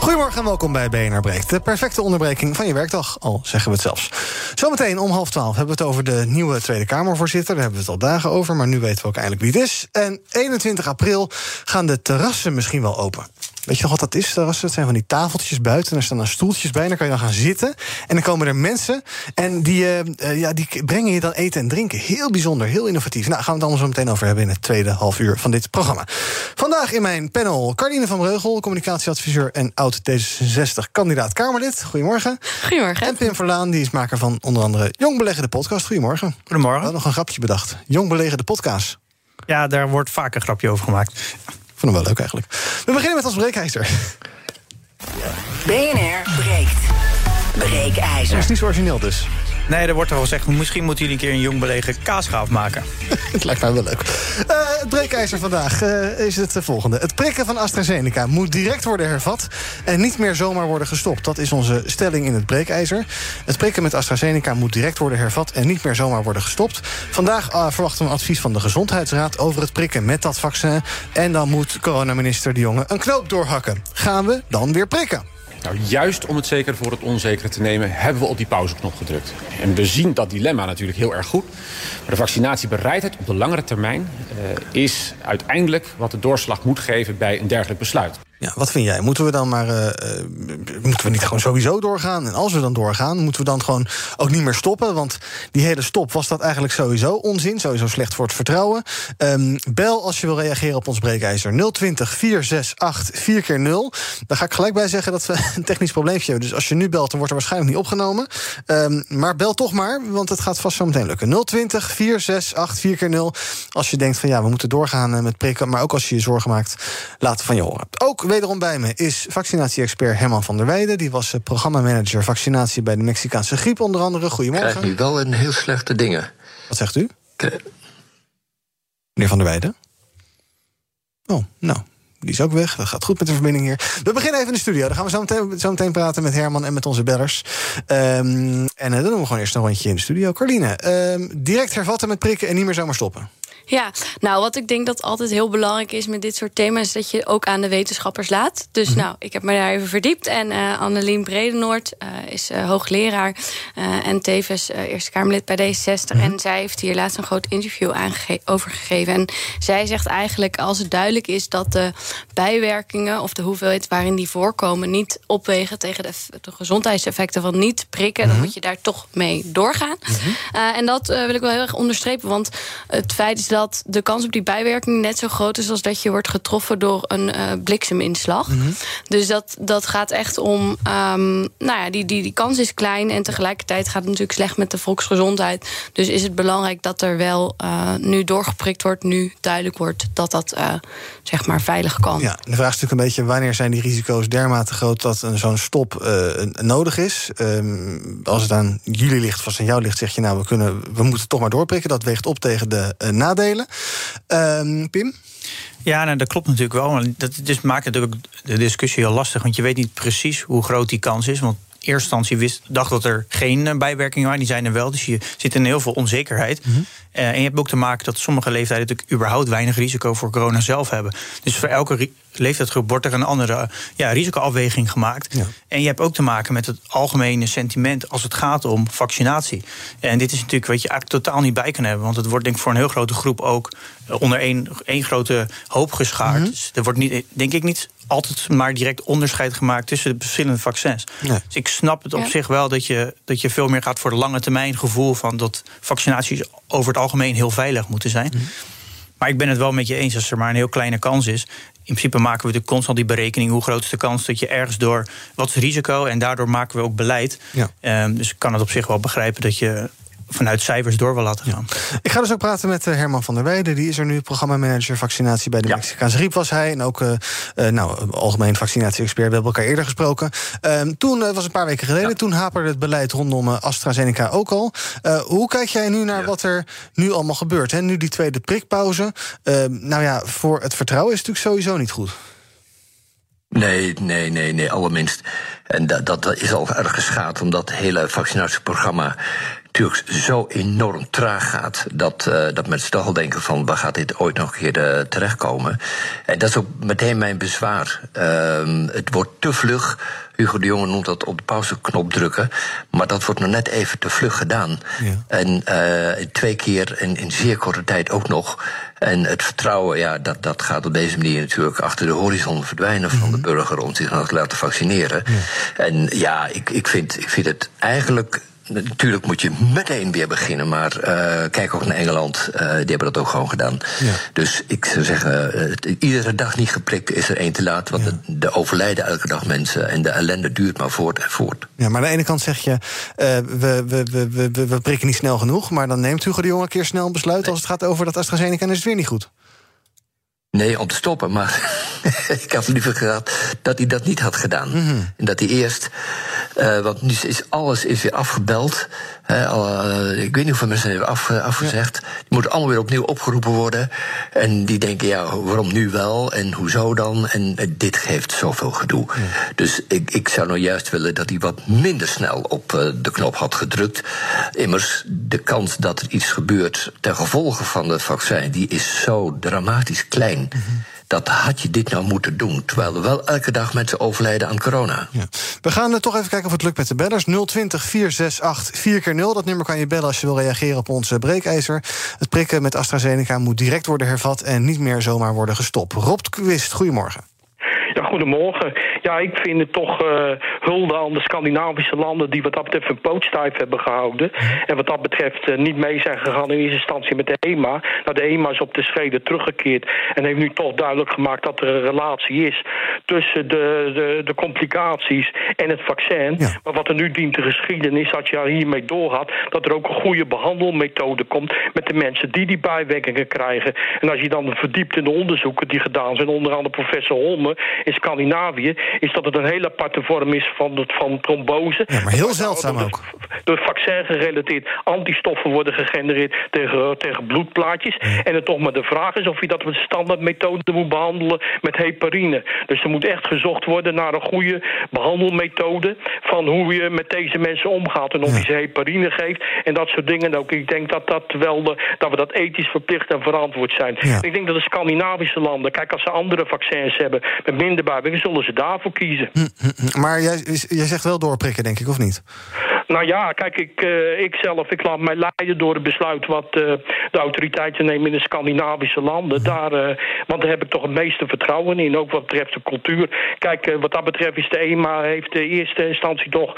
Goedemorgen en welkom bij BNR Breekt. De perfecte onderbreking van je werkdag, al zeggen we het zelfs. Zometeen om 11:30 hebben we het over de nieuwe Tweede Kamervoorzitter. Daar hebben we het al dagen over, maar nu weten we ook eindelijk wie het is. En 21 april gaan de terrassen misschien wel open. Weet je nog wat dat is, terrassen? Het zijn van die tafeltjes buiten. Er staan dan stoeltjes bij, dan kan je dan gaan zitten. En dan komen er mensen en die brengen je dan eten en drinken. Heel bijzonder, heel innovatief. Nou, gaan we het allemaal zo meteen over hebben in het tweede half uur van dit programma. Vandaag in mijn panel Carline van Breugel, communicatieadviseur en oud D66 kandidaat Kamerlid. Goedemorgen. Goedemorgen. En Pim Verlaan, die is maker van onder andere Jong Beleggen, de podcast. Goedemorgen. Goedemorgen. We hadden nog een grapje bedacht. Jong Beleggen, de podcast. Ja, daar wordt vaak een grapje over gemaakt. Vond hem wel leuk eigenlijk. We beginnen met ons breekijzer. BNR breekt. Breekijzer. Dat is niet zo origineel dus. Nee, er wordt al gezegd, misschien moeten jullie een keer een Jong Beleggen kaasgaaf maken. Het lijkt mij wel leuk. Het breekijzer vandaag is het volgende. Het prikken van AstraZeneca moet direct worden hervat... en niet meer zomaar worden gestopt. Dat is onze stelling in het breekijzer. Het prikken met AstraZeneca moet direct worden hervat... en niet meer zomaar worden gestopt. Vandaag verwachten we een advies van de Gezondheidsraad... over het prikken met dat vaccin. En dan moet coronaminister De Jonge een knoop doorhakken. Gaan we dan weer prikken? Nou, juist om het zekere voor het onzekere te nemen... hebben we op die pauzeknop gedrukt. En we zien dat dilemma natuurlijk heel erg goed. Maar de vaccinatiebereidheid op de langere termijn... is uiteindelijk wat de doorslag moet geven bij een dergelijk besluit. Ja, wat vind jij? Moeten we dan maar moeten we niet gewoon sowieso doorgaan? En als we dan doorgaan, moeten we dan gewoon ook niet meer stoppen? Want die hele stop, was dat eigenlijk sowieso onzin? Sowieso slecht voor het vertrouwen. Bel als je wil reageren op ons breekijzer. 020-468-4x0. Daar ga ik gelijk bij zeggen dat we een technisch probleempje hebben. Dus als je nu belt, dan wordt er waarschijnlijk niet opgenomen. Maar bel toch maar, want het gaat vast zo meteen lukken. 020-468-4x0. Als je denkt van ja, we moeten doorgaan met prikken... maar ook als je je zorgen maakt, laat van je horen. Ook wederom bij me is vaccinatie-expert Herman van der Weijden. Die was programmamanager vaccinatie bij de Mexicaanse griep onder andere. Goedemorgen. Krijg nu wel een heel slechte dingen. Wat zegt u? Meneer van der Weijden? Oh, nou, die is ook weg. Dat gaat goed met de verbinding hier. We beginnen even in de studio. Dan gaan we zo meteen praten met Herman en met onze bellers. En dan doen we gewoon eerst een rondje in de studio. Carline, direct hervatten met prikken en niet meer zomaar stoppen. Ja, nou, wat ik denk dat altijd heel belangrijk is met dit soort thema's... is dat je ook aan de wetenschappers laat. Dus nou, ik heb me daar even verdiept. En Annelien Bredenoord is hoogleraar en tevens Eerste Kamerlid bij D66. En zij heeft hier laatst een groot interview over gegeven. En zij zegt eigenlijk, als het duidelijk is dat de bijwerkingen... of de hoeveelheid waarin die voorkomen... niet opwegen tegen de gezondheidseffecten van niet prikken... dan moet je daar toch mee doorgaan. En dat wil ik wel heel erg onderstrepen, want het feit is... dat de kans op die bijwerking net zo groot is... als dat je wordt getroffen door een blikseminslag. Dus dat gaat echt om... die kans is klein en tegelijkertijd gaat het natuurlijk slecht... met de volksgezondheid. Dus is het belangrijk dat er wel nu doorgeprikt wordt... nu duidelijk wordt dat zeg maar veilig kan. Ja, de vraag is natuurlijk een beetje... wanneer zijn die risico's dermate groot dat zo'n stop nodig is? Als het aan jullie ligt, vast aan jou ligt... zeg je nou, we moeten toch maar doorprikken. Dat weegt op tegen de nadelen. Pim? Ja, nou, dat klopt natuurlijk wel. Dat dus maakt natuurlijk de discussie heel lastig... want je weet niet precies hoe groot die kans is... want in eerste instantie dacht dat er geen bijwerkingen waren. Die zijn er wel, dus je zit in heel veel onzekerheid. En je hebt ook te maken dat sommige leeftijden... natuurlijk überhaupt weinig risico voor corona zelf hebben. Dus voor elke leeftijdsgroep wordt er een andere risicoafweging gemaakt. Ja. En je hebt ook te maken met het algemene sentiment... als het gaat om vaccinatie. En dit is natuurlijk wat je eigenlijk totaal niet bij kan hebben. Want het wordt denk ik voor een heel grote groep ook... onder één grote hoop geschaard. Dus er wordt niet, denk ik niet... altijd maar direct onderscheid gemaakt tussen de verschillende vaccins. Nee. Dus ik snap het op zich wel dat je veel meer gaat... voor de lange termijn gevoel van dat vaccinaties... over het algemeen heel veilig moeten zijn. Maar ik ben het wel met je eens als er maar een heel kleine kans is... In principe maken we natuurlijk constant die berekening... hoe groot is de kans dat je ergens door... wat is het risico en daardoor maken we ook beleid. Dus ik kan het op zich wel begrijpen dat je... vanuit cijfers door wil laten gaan. Ja. Ik ga dus ook praten met Herman van der Weijden. Die is er nu, programmamanager vaccinatie bij de Mexicaanse griep was hij. En ook algemeen vaccinatie-expert. We hebben elkaar eerder gesproken. Toen was een paar weken geleden. Ja. Toen haperde het beleid rondom AstraZeneca ook al. Hoe kijk jij nu naar wat er nu allemaal gebeurt? Hè? Nu die tweede prikpauze. Voor het vertrouwen is het natuurlijk sowieso niet goed. Nee, allerminst. En dat is al erg geschaad, omdat het hele vaccinatieprogramma natuurlijk zo enorm traag gaat dat mensen toch al denken van waar gaat dit ooit nog een keer terechtkomen. En dat is ook meteen mijn bezwaar. Het wordt te vlug. Hugo de Jonge noemt dat op de pauzeknop drukken. Maar dat wordt nog net even te vlug gedaan. Ja. En 2 keer in zeer korte tijd ook nog. En het vertrouwen, dat gaat op deze manier natuurlijk achter de horizon verdwijnen van de burger om zich aan te laten vaccineren. Ja. En ik vind het eigenlijk. Natuurlijk moet je meteen weer beginnen, maar kijk ook naar Engeland. Die hebben dat ook gewoon gedaan. Ja. Dus ik zou zeggen, iedere dag niet geprikt is er 1 te laat. Want de overlijden elke dag mensen en de ellende duurt maar voort en voort. Ja, maar aan de ene kant zeg je, we prikken niet snel genoeg. Maar dan neemt Hugo de Jonge een keer snel een besluit als het gaat over dat AstraZeneca en is het weer niet goed. Nee, om te stoppen, maar ik had liever gehad dat hij dat niet had gedaan. Mm-hmm. En dat hij eerst, want nu is alles weer afgebeld. Ik weet niet hoeveel mensen hebben afgezegd. Ja. Die moeten allemaal weer opnieuw opgeroepen worden. En die denken, waarom nu wel en hoezo dan? En dit geeft zoveel gedoe. Ja. Dus ik zou nou juist willen dat hij wat minder snel op de knop had gedrukt. Immers, de kans dat er iets gebeurt ten gevolge van het vaccin, die is zo dramatisch klein. Dat had je dit nou moeten doen. Terwijl er wel elke dag mensen overlijden aan corona. Ja. We gaan toch even kijken of het lukt met de bellers. 020-468-4x0. Dat nummer kan je bellen als je wil reageren op onze breekijzer. Het prikken met AstraZeneca moet direct worden hervat en niet meer zomaar worden gestopt. Rob Quist, goedemorgen. Ja, goedemorgen. Ja, ik vind het toch hulde aan de Scandinavische landen die wat dat betreft een pootstijf hebben gehouden. En wat dat betreft niet mee zijn gegaan in eerste instantie met de EMA. Nou, de EMA is op de schreden teruggekeerd en heeft nu toch duidelijk gemaakt dat er een relatie is tussen de complicaties en het vaccin. Ja. Maar wat er nu dient te geschieden is dat je hiermee doorgaat, dat er ook een goede behandelmethode komt met de mensen die die bijwerkingen krijgen. En als je dan verdiept in de onderzoeken die gedaan zijn, onder andere professor Holmen in Scandinavië, is dat het een hele aparte vorm is van trombose. Ja, maar heel zeldzaam ook. Door vaccin gerelateerd antistoffen worden gegenereerd tegen bloedplaatjes. Ja. En het toch maar de vraag is of je dat met standaardmethode moet behandelen met heparine. Dus er moet echt gezocht worden naar een goede behandelmethode van hoe je met deze mensen omgaat en of je ze heparine geeft en dat soort dingen. Ook ik denk dat we dat ethisch verplicht en verantwoord zijn. Ja. Ik denk dat de Scandinavische landen, kijk, als ze andere vaccins hebben met minder bijwerkingen, zullen ze daarvoor kiezen. Maar jij zegt wel doorprikken, denk ik, of niet? Nou ja, kijk, ik laat mij leiden door het besluit wat de autoriteiten nemen in de Scandinavische landen. Want daar heb ik toch het meeste vertrouwen in, ook wat betreft de cultuur. Kijk, wat dat betreft is de EMA heeft in eerste instantie toch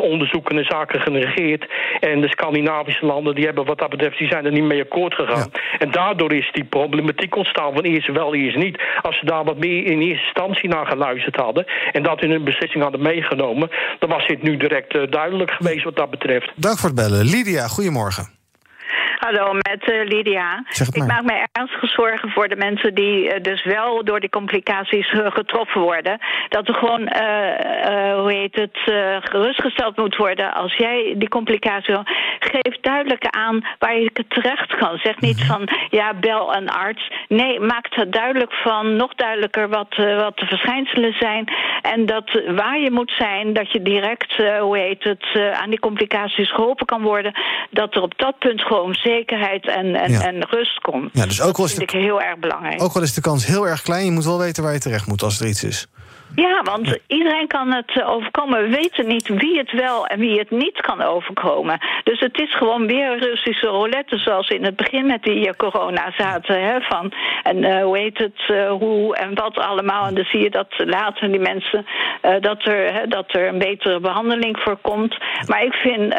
onderzoeken en zaken genegeerd. En de Scandinavische landen, die hebben wat dat betreft, die zijn er niet mee akkoord gegaan. Ja. En daardoor is die problematiek ontstaan van eerst wel, eerst niet. Als ze daar wat meer in eerste instantie naar geluisterd hadden en dat in hun beslissing hadden meegenomen, dan was dit nu direct duidelijk geweest wat dat betreft. Dank voor het bellen. Lydia, goedemorgen. Hallo, met Lydia. Ik maak me ernstige zorgen voor de mensen die dus wel door die complicaties getroffen worden. Dat er gewoon, gerustgesteld moet worden als jij die complicatie wil. Geef duidelijk aan waar je terecht kan. Zeg niet van, bel een arts. Nee, maak er duidelijk van, nog duidelijker wat de verschijnselen zijn. En dat waar je moet zijn, dat je direct, aan die complicaties geholpen kan worden. Dat er op dat punt gewoon zekerheid en rust komt. Ja, dus ook dat vind ik heel erg belangrijk. Ook al is de kans heel erg klein, je moet wel weten waar je terecht moet als er iets is. Ja, want iedereen kan het overkomen. We weten niet wie het wel en wie het niet kan overkomen. Dus het is gewoon weer Russische roulette, zoals in het begin met die corona zaten. Hè, van hoe en wat allemaal. En dan zie je dat later die mensen dat er een betere behandeling voor komt. Maar ik vind,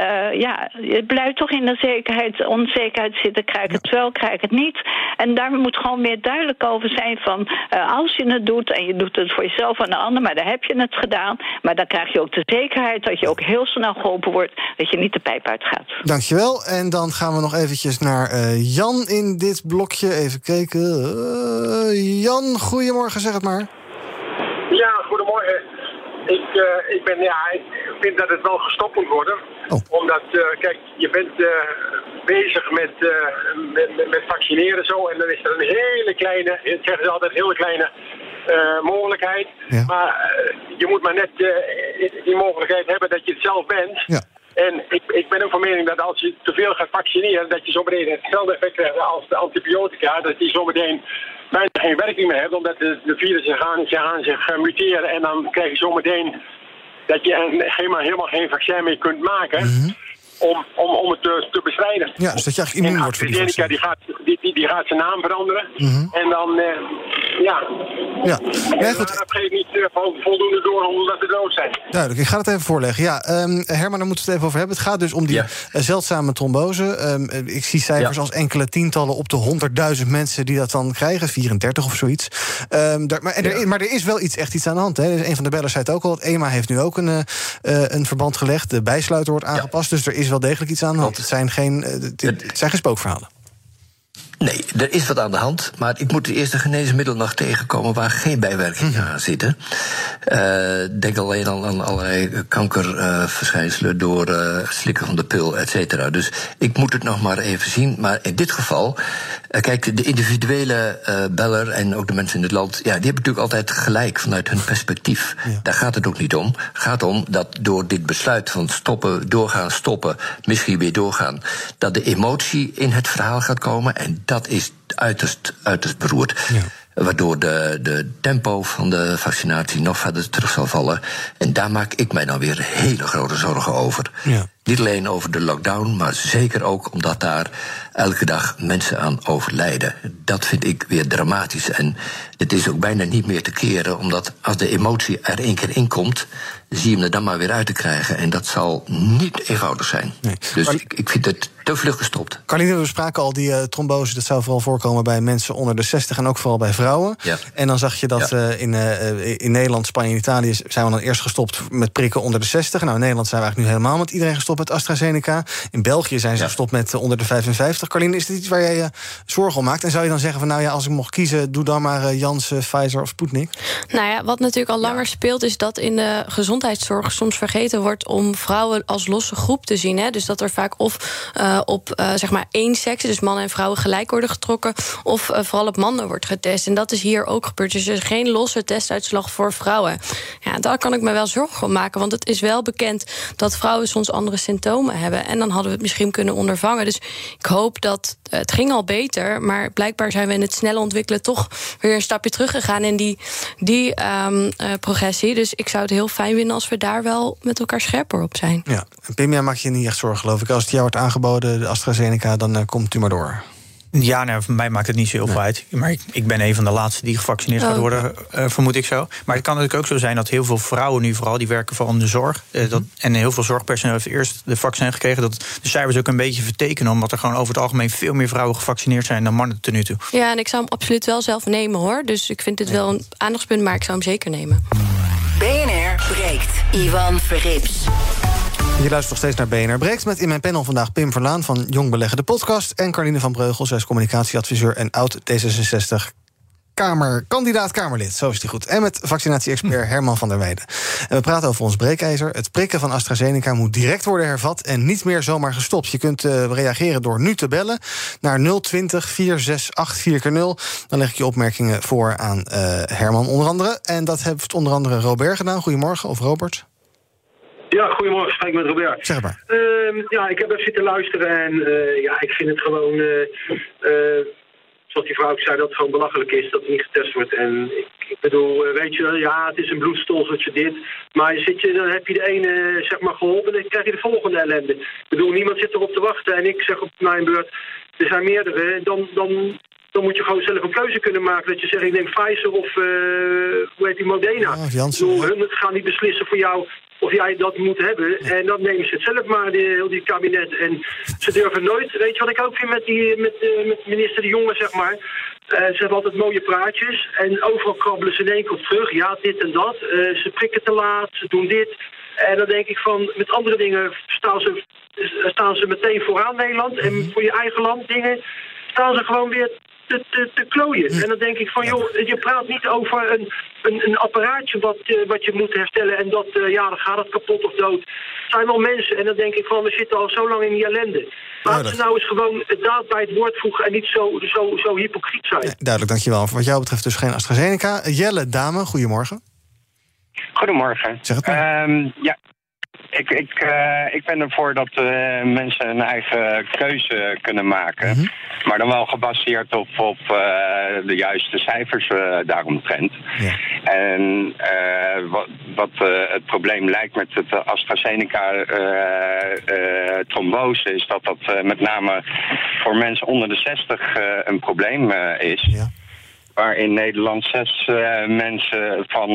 het blijft toch in de onzekerheid zitten. Krijg ik het wel, krijg ik het niet. En daar moet gewoon meer duidelijk over zijn van als je het doet en je doet het voor jezelf en ander, maar dan heb je het gedaan. Maar dan krijg je ook de zekerheid dat je ook heel snel geholpen wordt, dat je niet de pijp uitgaat. Dankjewel. En dan gaan we nog eventjes naar Jan in dit blokje. Even kijken. Jan, goedemorgen, zeg het maar. Ja, goedemorgen. Ik vind dat het wel gestopt moet worden. Oh. Omdat, kijk, je bent bezig met vaccineren zo. En dan is er een hele kleine, het zeggen ze altijd, hele kleine mogelijkheid. Ja. Maar je moet maar net die mogelijkheid hebben dat je het zelf bent. Ja. En ik ben ook van mening dat als je te veel gaat vaccineren, dat je zometeen hetzelfde effect krijgt als de antibiotica. Dat die zometeen bijna geen werking meer hebt, omdat de virussen gaan muteren. En dan krijg je zometeen dat je helemaal geen vaccin meer kunt maken om het te bestrijden. Ja, dus dat je eigenlijk immuun wordt voor die vaccin. Die gaat zijn naam veranderen. Mm-hmm. En dan, en daarop geeft niet voldoende door omdat ze dood zijn. Duidelijk, ik ga het even voorleggen. Ja, Herman, daar moeten we het even over hebben. Het gaat dus om die zeldzame trombose. Ik zie cijfers als enkele tientallen op de 100.000 mensen die dat dan krijgen. 34 of zoiets. Maar er is wel echt iets aan de hand. Hè. Dus een van de bellers zei het ook al. Het EMA heeft nu ook een verband gelegd. De bijsluiter wordt aangepast. Dus er is wel degelijk iets aan de hand. Het zijn geen spookverhalen. Nee, er is wat aan de hand, maar ik moet de eerste geneesmiddel nog tegenkomen waar geen bijwerkingen aan zitten. Denk alleen al aan allerlei kankerverschijnselen door slikken van de pil, et cetera. Dus ik moet het nog maar even zien. Maar in dit geval, kijk, de individuele beller en ook de mensen in het land, ja, die hebben natuurlijk altijd gelijk vanuit hun perspectief. Ja. Daar gaat het ook niet om. Het gaat om dat door dit besluit van stoppen, doorgaan, stoppen, misschien weer doorgaan, dat de emotie in het verhaal gaat komen en dat is uiterst, uiterst beroerd. Ja. Waardoor de tempo van de vaccinatie nog verder terug zal vallen. En daar maak ik mij dan weer hele grote zorgen over. Ja. Niet alleen over de lockdown, maar zeker ook omdat daar elke dag mensen aan overlijden. Dat vind ik weer dramatisch. En het is ook bijna niet meer te keren, omdat als de emotie er één keer in komt, zie je hem er dan maar weer uit te krijgen. En dat zal niet eenvoudig zijn. Nee. Dus ik vind het te vlug gestopt. Carline, we spraken al, die trombose, dat zou vooral voorkomen bij mensen onder de 60 en ook vooral bij vrouwen. Ja. En dan zag je dat in Nederland, Spanje en Italië zijn we dan eerst gestopt met prikken onder de 60. Nou, in Nederland zijn we eigenlijk nu helemaal met iedereen gestopt met AstraZeneca. In België zijn ze gestopt met onder de 55. Carline, is dit iets waar jij je zorgen om maakt? En zou je dan zeggen van, nou ja, als ik mocht kiezen, doe dan maar Janssen, Pfizer of Sputnik? Nou ja, wat natuurlijk al langer speelt, is dat in de gezondheidszorg soms vergeten wordt om vrouwen als losse groep te zien. Hè? Dus dat er vaak of op één seks, dus mannen en vrouwen gelijk worden getrokken, of vooral op mannen wordt getest. En dat is hier ook gebeurd. Dus er is geen losse testuitslag voor vrouwen. Ja, daar kan ik me wel zorgen om maken, want het is wel bekend dat vrouwen soms andere symptomen hebben. En dan hadden we het misschien kunnen ondervangen. Dus ik hoop dat het ging al beter, maar blijkbaar zijn we in het snelle ontwikkelen toch weer een stapje teruggegaan in die progressie. Dus ik zou het heel fijn vinden als we daar wel met elkaar scherper op zijn. Ja, en Pim, jij maakt je niet echt zorgen, geloof ik. Als het jou wordt aangeboden, de AstraZeneca, dan komt u maar door. Ja, nou, voor mij maakt het niet zo heel veel uit. Maar ik ben een van de laatste die gevaccineerd gaat worden, vermoed ik zo. Maar het kan natuurlijk ook zo zijn dat heel veel vrouwen nu vooral, die werken vooral in de zorg. En heel veel zorgpersoneel heeft eerst de vaccin gekregen. Dat de cijfers ook een beetje vertekenen, omdat er gewoon over het algemeen veel meer vrouwen gevaccineerd zijn dan mannen tot nu toe. Ja, en ik zou hem absoluut wel zelf nemen, hoor. Dus ik vind dit wel een aandachtspunt, maar ik zou hem zeker nemen. BNR breekt. Ivan Verrips. Je luistert nog steeds naar BNR Breekt met in mijn panel vandaag Pim Verlaan van Jong Beleggen, de podcast, en Carline van Breugel, zij is communicatieadviseur en oud D66 kandidaat-Kamerlid, zo is die goed. En met vaccinatie-expert Herman van der Weijden. En we praten over ons breekijzer. Het prikken van AstraZeneca moet direct worden hervat en niet meer zomaar gestopt. Je kunt reageren door nu te bellen naar 020-468-4x0. Dan leg ik je opmerkingen voor aan Herman onder andere. En dat heeft onder andere Robert gedaan. Goedemorgen, of Robert. Ja, goedemorgen, ik spreek met Robert. Zeg maar. Ik heb even zitten luisteren en ik vind het gewoon, zoals die vrouw zei, dat het gewoon belachelijk is dat er niet getest wordt. En ik bedoel, weet je, ja, het is een bloedstolseltje dit. Maar dan heb je de ene, zeg maar, geholpen en dan krijg je de volgende ellende. Ik bedoel, niemand zit erop te wachten. En ik zeg op mijn beurt, er zijn meerdere, dan moet je gewoon zelf een keuze kunnen maken. Dat je zegt, ik neem Pfizer of, Moderna. Ja, ik bedoel, hun gaan niet beslissen voor jou of jij dat moet hebben. En dan nemen ze het zelf maar, heel die kabinet. En ze durven nooit, weet je wat ik ook vind met minister De Jonge, zeg maar. Ze hebben altijd mooie praatjes en overal krabbelen ze in één keer terug. Ja, dit en dat. Ze prikken te laat, ze doen dit. En dan denk ik van, met andere dingen staan ze meteen vooraan Nederland. En voor je eigen land dingen staan ze gewoon weer te klooien. En dan denk ik van, joh, je praat niet over een apparaatje wat je moet herstellen. En dat, ja, dan gaat het kapot of dood. Het zijn wel mensen. En dan denk ik van, we zitten al zo lang in die ellende. Laten ze nou eens gewoon daad bij het woord voegen en niet zo hypocriet zijn. Nee, duidelijk, dankjewel. Wat jou betreft dus geen AstraZeneca. Jelle Dame, goedemorgen. Goedemorgen. Zeg het maar. Ja, ik ben ervoor dat mensen hun eigen keuze kunnen maken. Mm-hmm. Maar dan wel gebaseerd op de juiste cijfers daaromtrent. Yeah. En wat het probleem lijkt met het AstraZeneca-trombose... is dat met name voor mensen onder de 60 een probleem is... Yeah. Waar in Nederland 6 mensen van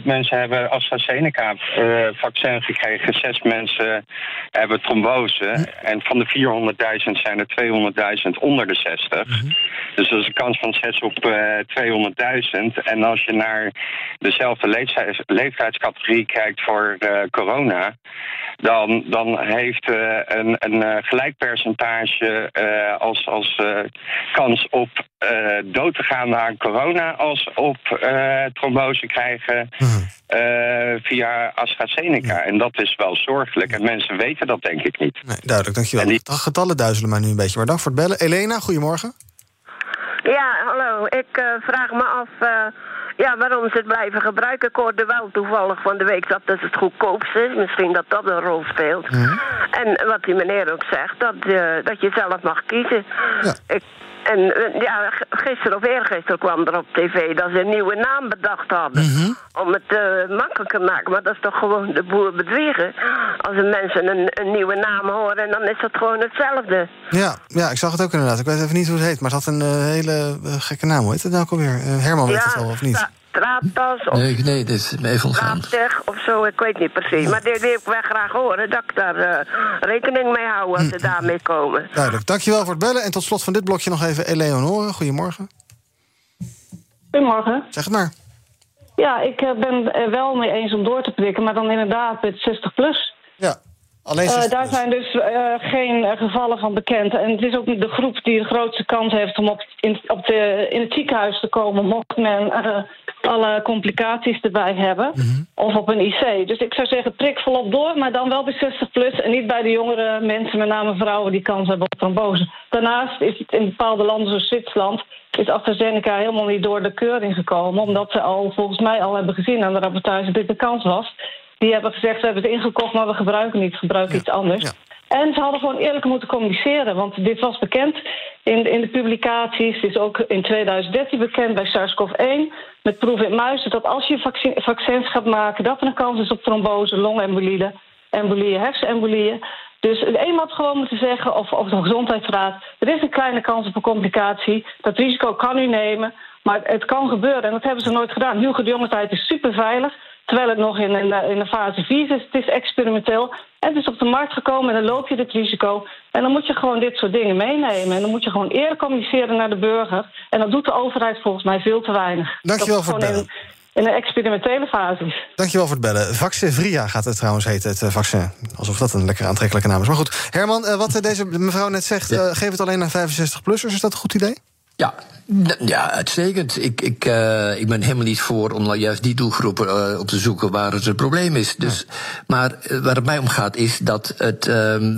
400.000 mensen hebben AstraZeneca-vaccin gekregen. 6 mensen hebben trombose. Mm-hmm. En van de 400.000 zijn er 200.000 onder de 60. Mm-hmm. Dus dat is een kans van 6 op 200.000. En als je naar dezelfde leeftijdscategorie kijkt voor corona... Dan heeft een gelijk percentage als kans op... dood te gaan aan corona als op trombose krijgen via AstraZeneca. Ja. En dat is wel zorgelijk. Ja. En mensen weten dat denk ik niet. Nee, duidelijk, dankjewel. Getallen duizelen mij nu een beetje. Maar dank voor het bellen. Elena, goedemorgen. Ja, hallo. Ik vraag me af waarom ze het blijven gebruiken. Ik hoorde wel toevallig van de week dat het het goedkoopste is. Misschien dat dat een rol speelt. Mm-hmm. En wat die meneer ook zegt, dat je zelf mag kiezen. Ja. En gisteren of eergisteren kwam er op tv dat ze een nieuwe naam bedacht hadden. Mm-hmm. Om het makkelijker te maken. Maar dat is toch gewoon de boer bedriegen. Als de mensen een nieuwe naam horen, dan is dat gewoon hetzelfde. Ja, ik zag het ook inderdaad. Ik weet even niet hoe het heet, maar het had een hele gekke naam. Hoe heet het nou ook alweer? Herman weet het al, of niet? Traaptas of... Nee, dit is meevolgaan. Of zo, ik weet niet precies. Maar dit wil ik wel graag horen, dat ik daar rekening mee hou als ze daarmee komen. Duidelijk, dankjewel voor het bellen. En tot slot van dit blokje nog even Eleonore. Goedemorgen. Goedemorgen. Zeg het maar. Ja, ik ben er wel mee eens om door te prikken, maar dan inderdaad met 60 plus. Ja. Daar zijn dus geen gevallen van bekend. En het is ook de groep die de grootste kans heeft om in het ziekenhuis te komen... mocht men alle complicaties erbij hebben, of op een IC. Dus ik zou zeggen, prik volop door, maar dan wel bij 60 plus... en niet bij de jongere mensen, met name vrouwen, die kans hebben op trombose. Daarnaast is het in bepaalde landen zoals Zwitserland... is AstraZeneca helemaal niet door de keuring gekomen... omdat ze volgens mij hebben gezien aan de rapportage dat dit de kans was... Die hebben gezegd, we hebben het ingekocht, maar we gebruiken niet. We gebruiken iets anders. Ja. En ze hadden gewoon eerlijk moeten communiceren. Want dit was bekend in de publicaties. Het is ook in 2013 bekend bij SARS-CoV-1. Met proeven in muizen. Dat als je vaccins gaat maken, dat er een kans is op trombose, longembolieën, hersenembolieën. Dus eenmaal gewoon moeten zeggen, of de gezondheidsraad... er is een kleine kans op een complicatie. Dat risico kan u nemen. Maar het kan gebeuren. En dat hebben ze nooit gedaan. Hugo de Jonge tijd is superveilig. Terwijl het nog in de fase 4 is, het is experimenteel. Het is op de markt gekomen en dan loop je dit risico. En dan moet je gewoon dit soort dingen meenemen. En dan moet je gewoon eerlijk communiceren naar de burger. En dat doet de overheid volgens mij veel te weinig. Dankjewel voor het bellen. In een experimentele fase. Dankjewel voor het bellen. Vaxzevria gaat het trouwens heten, het vaccin. Alsof dat een lekker aantrekkelijke naam is. Maar goed, Herman, wat deze mevrouw net zegt... Ja. Geef het alleen aan 65-plussers, is dat een goed idee? Ja, uitstekend. Ik ben helemaal niet voor om nou juist die doelgroepen op te zoeken waar het een probleem is. Dus, maar waar het mij om gaat is dat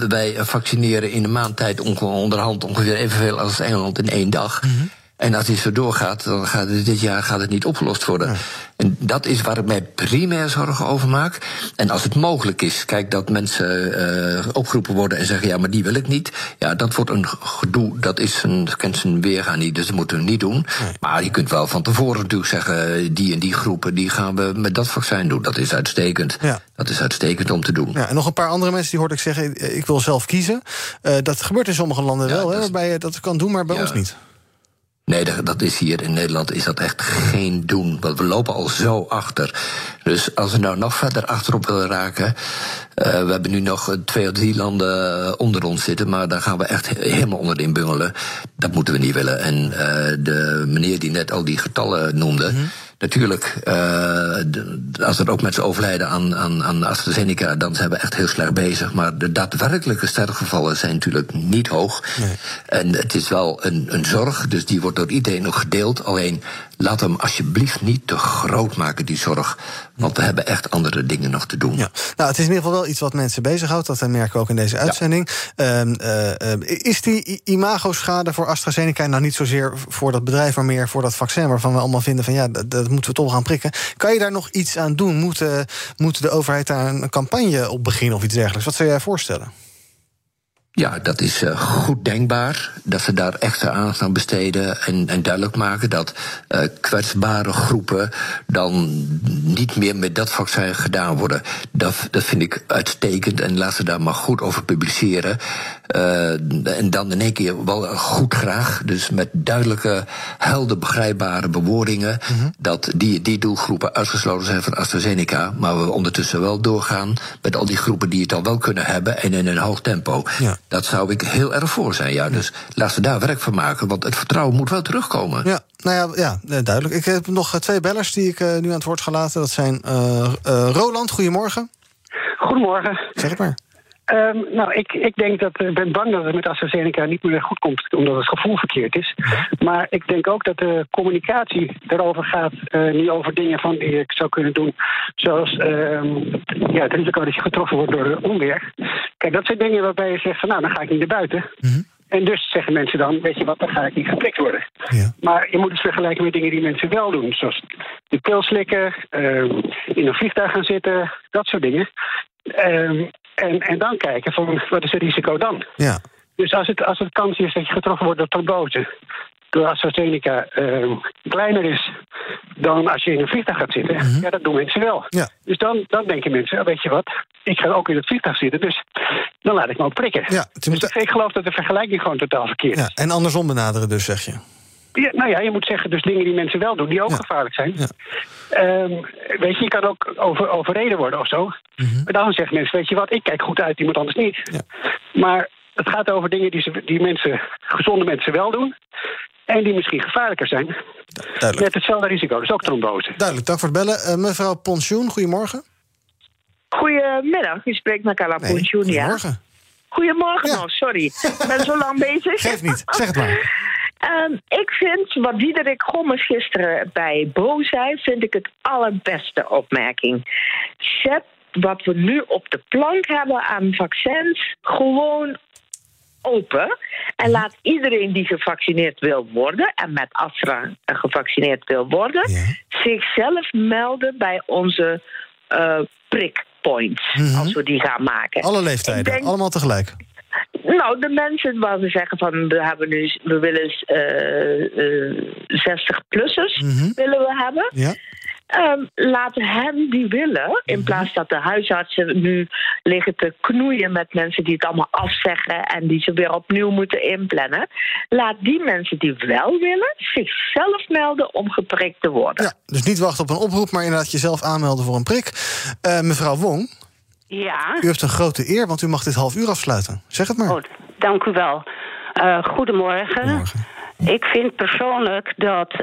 wij vaccineren in de maand tijd onderhand ongeveer evenveel als Engeland in 1 dag. Mm-hmm. En als dit zo doorgaat, dan gaat het dit jaar niet opgelost worden. Ja. En dat is waar ik mij primair zorgen over maak. En als het mogelijk is, kijk dat mensen opgeroepen worden en zeggen... ja, maar die wil ik niet. Ja, dat wordt een gedoe, dat kent zijn weergaan niet, dus dat moeten we niet doen. Ja. Maar je kunt wel van tevoren natuurlijk zeggen... die en die groepen, die gaan we met dat vaccin doen. Dat is uitstekend. Ja. Dat is uitstekend om te doen. Ja, en nog een paar andere mensen die hoorde ik zeggen... ik wil zelf kiezen. Dat gebeurt in sommige landen wel, waarbij je dat kan doen, maar bij ons niet. Nee, dat is hier in Nederland is dat echt geen doen. Want we lopen al zo achter. Dus als we nou nog verder achterop willen raken... we hebben nu nog 2 of 3 landen onder ons zitten... maar daar gaan we echt helemaal onderin bungelen. Dat moeten we niet willen. En de meneer die net al die getallen noemde... Mm-hmm. Natuurlijk, als er ook mensen overlijden aan AstraZeneca... dan zijn we echt heel slecht bezig. Maar de daadwerkelijke sterfgevallen zijn natuurlijk niet hoog. Nee. En het is wel een zorg, dus die wordt door iedereen nog gedeeld. Alleen, laat hem alsjeblieft niet te groot maken, die zorg. Want we hebben echt andere dingen nog te doen. Ja. Nou, het is in ieder geval wel iets wat mensen bezighoudt. Dat merken we ook in deze uitzending. Ja. Is die imago-schade voor AstraZeneca... nou niet zozeer voor dat bedrijf, maar meer voor dat vaccin... waarvan we allemaal vinden van ja... dat moeten we toch gaan prikken. Kan je daar nog iets aan doen? Moet de overheid daar een campagne op beginnen of iets dergelijks? Wat zou jij voorstellen? Ja, dat is goed denkbaar. Dat ze daar extra aandacht aan besteden en duidelijk maken... dat kwetsbare groepen dan niet meer met dat vaccin gedaan worden. Dat vind ik uitstekend en laat ze daar maar goed over publiceren. En dan in één keer wel goed graag, dus met duidelijke, helder begrijpbare bewoordingen... Mm-hmm. dat die doelgroepen uitgesloten zijn van AstraZeneca... maar we ondertussen wel doorgaan met al die groepen die het al wel kunnen hebben... en in een hoog tempo. Ja. Dat zou ik heel erg voor zijn, ja. Dus laten we daar werk van maken, want het vertrouwen moet wel terugkomen. Ja, nou ja, duidelijk. Ik heb nog 2 bellers die ik nu aan het woord ga laten. Dat zijn Roland, goedemorgen. Goedemorgen. Zeg het maar. Ik denk dat ik ben bang dat het met AstraZeneca niet meer goed komt... omdat het gevoel verkeerd is. Maar ik denk ook dat de communicatie daarover gaat... niet over dingen van die ik zou kunnen doen... zoals het risico dat je getroffen wordt door onweer. Kijk, dat zijn dingen waarbij je zegt van... nou, dan ga ik niet naar buiten. Mm-hmm. En dus zeggen mensen dan, weet je wat, dan ga ik niet geprikt worden. Ja. Maar je moet het vergelijken met dingen die mensen wel doen. Zoals de pil slikken, in een vliegtuig gaan zitten, dat soort dingen... En dan kijken van wat is het risico dan? Ja. Dus als het kans is dat je getroffen wordt door trombose, door AstraZeneca kleiner is dan als je in een vliegtuig gaat zitten, mm-hmm. ja, dat doen mensen wel. Ja. Dus dan denken mensen, weet je wat, ik ga ook in het vliegtuig zitten, dus dan laat ik me ook prikken. Ja, dus ik geloof dat de vergelijking gewoon totaal verkeerd is. Ja, en andersom benaderen dus, zeg je? Ja, nou ja, je moet zeggen, dus dingen die mensen wel doen, die ook gevaarlijk zijn. Ja. Je kan ook overreden worden of zo. Mm-hmm. Maar dan zeggen mensen, weet je wat, ik kijk goed uit, iemand anders niet. Ja. Maar het gaat over dingen die mensen, gezonde mensen wel doen... en die misschien gevaarlijker zijn. Duidelijk. Met hetzelfde risico, dus ook trombose. Duidelijk, dank voor het bellen. Mevrouw Pontjoen, goedemorgen. Goedemiddag, u spreekt met Carla Pontjoen, ja. Goedemorgen. Goedemorgen, ja. Sorry. Ik ben zo lang bezig. Geeft niet, zeg het maar. Ik vind, wat Diederik Gommers gisteren bij Bo zei... vind ik het allerbeste opmerking. Zet wat we nu op de plank hebben aan vaccins gewoon open... en laat iedereen die gevaccineerd wil worden... en met Astra gevaccineerd wil worden... Ja. zichzelf melden bij onze prikpoints... Mm-hmm. als we die gaan maken. Alle leeftijden, allemaal tegelijk. Nou, de mensen waar ze zeggen van we willen 60-plussers mm-hmm. willen we hebben. Ja. Laat hen die willen, in mm-hmm. plaats dat de huisartsen nu liggen te knoeien met mensen die het allemaal afzeggen en die ze weer opnieuw moeten inplannen. Laat die mensen die wel willen zichzelf melden om geprikt te worden. Ja, dus niet wachten op een oproep, maar inderdaad jezelf aanmelden voor een prik. Mevrouw Wong. Ja. U heeft een grote eer, want u mag dit half uur afsluiten. Zeg het maar. Goed, dank u wel. Goedemorgen. Ik vind persoonlijk dat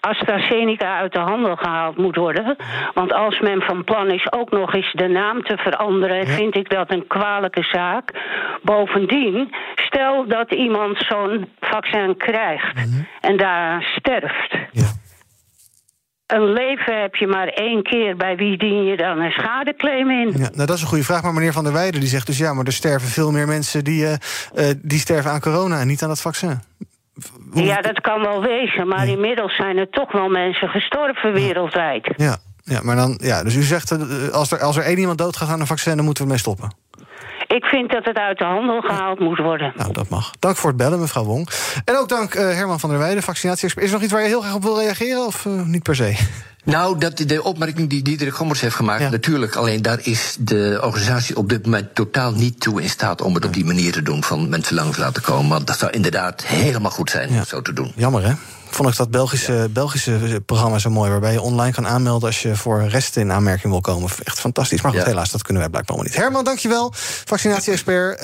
AstraZeneca uit de handel gehaald moet worden. Want als men van plan is ook nog eens de naam te veranderen... vind ik dat een kwalijke zaak. Bovendien, stel dat iemand zo'n vaccin krijgt en daar sterft... Ja. Een leven heb je maar 1 keer, bij wie dien je dan een schadeclaim in? Ja, nou, dat is een goede vraag, maar meneer Van der Weijden die zegt dus... ja, maar er sterven veel meer mensen die sterven aan corona en niet aan het vaccin. Ja, dat kan wel wezen, maar inmiddels zijn er toch wel mensen gestorven wereldwijd. Ja, maar dan, dus u zegt, als er 1 iemand doodgaat aan een vaccin... dan moeten we ermee stoppen. Ik vind dat het uit de handel gehaald moet worden. Nou, dat mag. Dank voor het bellen, mevrouw Wong. En ook dank Herman van der Weijden, vaccinatie-expert. Is er nog iets waar je heel graag op wil reageren of niet per se? Nou, dat de opmerking die Diederik Gommers heeft gemaakt... Ja. Natuurlijk, alleen daar is de organisatie op dit moment totaal niet toe in staat... om het op die manier te doen, van mensen langs laten komen. Want dat zou inderdaad helemaal goed zijn om het zo te doen. Jammer, hè? Vond ik dat Belgische programma zo mooi... waarbij je online kan aanmelden als je voor resten in aanmerking wil komen. Echt fantastisch. Maar goed, helaas, dat kunnen wij blijkbaar allemaal niet. Herman, dankjewel. Vaccinatie-expert.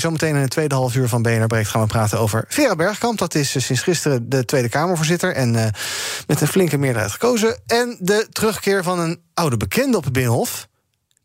Zometeen in het tweede half uur van BNR Breekt gaan we praten over Vera Bergkamp. Dat is sinds gisteren de Tweede Kamervoorzitter. En met een flinke meerderheid gekozen. En de terugkeer van een oude bekende op het Binnenhof...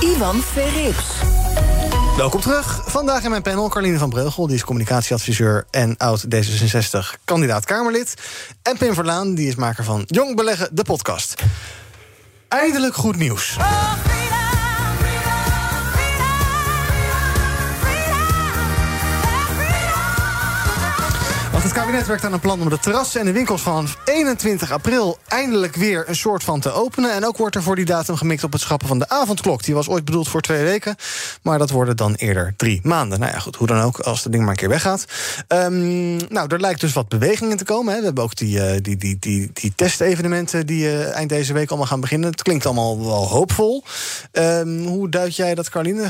Ivan Verrips. Welkom terug. Vandaag in mijn panel Carline van Breugel, die is communicatieadviseur en oud D66 kandidaat Kamerlid. En Pim Verlaan, die is maker van Jong Beleggen, de podcast. Eindelijk goed nieuws. Oh, het kabinet werkt aan een plan om de terrassen en de winkels vanaf 21 april... eindelijk weer een soort van te openen. En ook wordt er voor die datum gemikt op het schrappen van de avondklok. Die was ooit bedoeld voor 2 weken, maar dat worden dan eerder 3 maanden. Nou ja, goed, hoe dan ook, als dat ding maar een keer weggaat. Nou, er lijkt dus wat beweging in te komen. Hè. We hebben ook die testevenementen die eind deze week allemaal gaan beginnen. Het klinkt allemaal wel hoopvol. Hoe duid jij dat, Carline?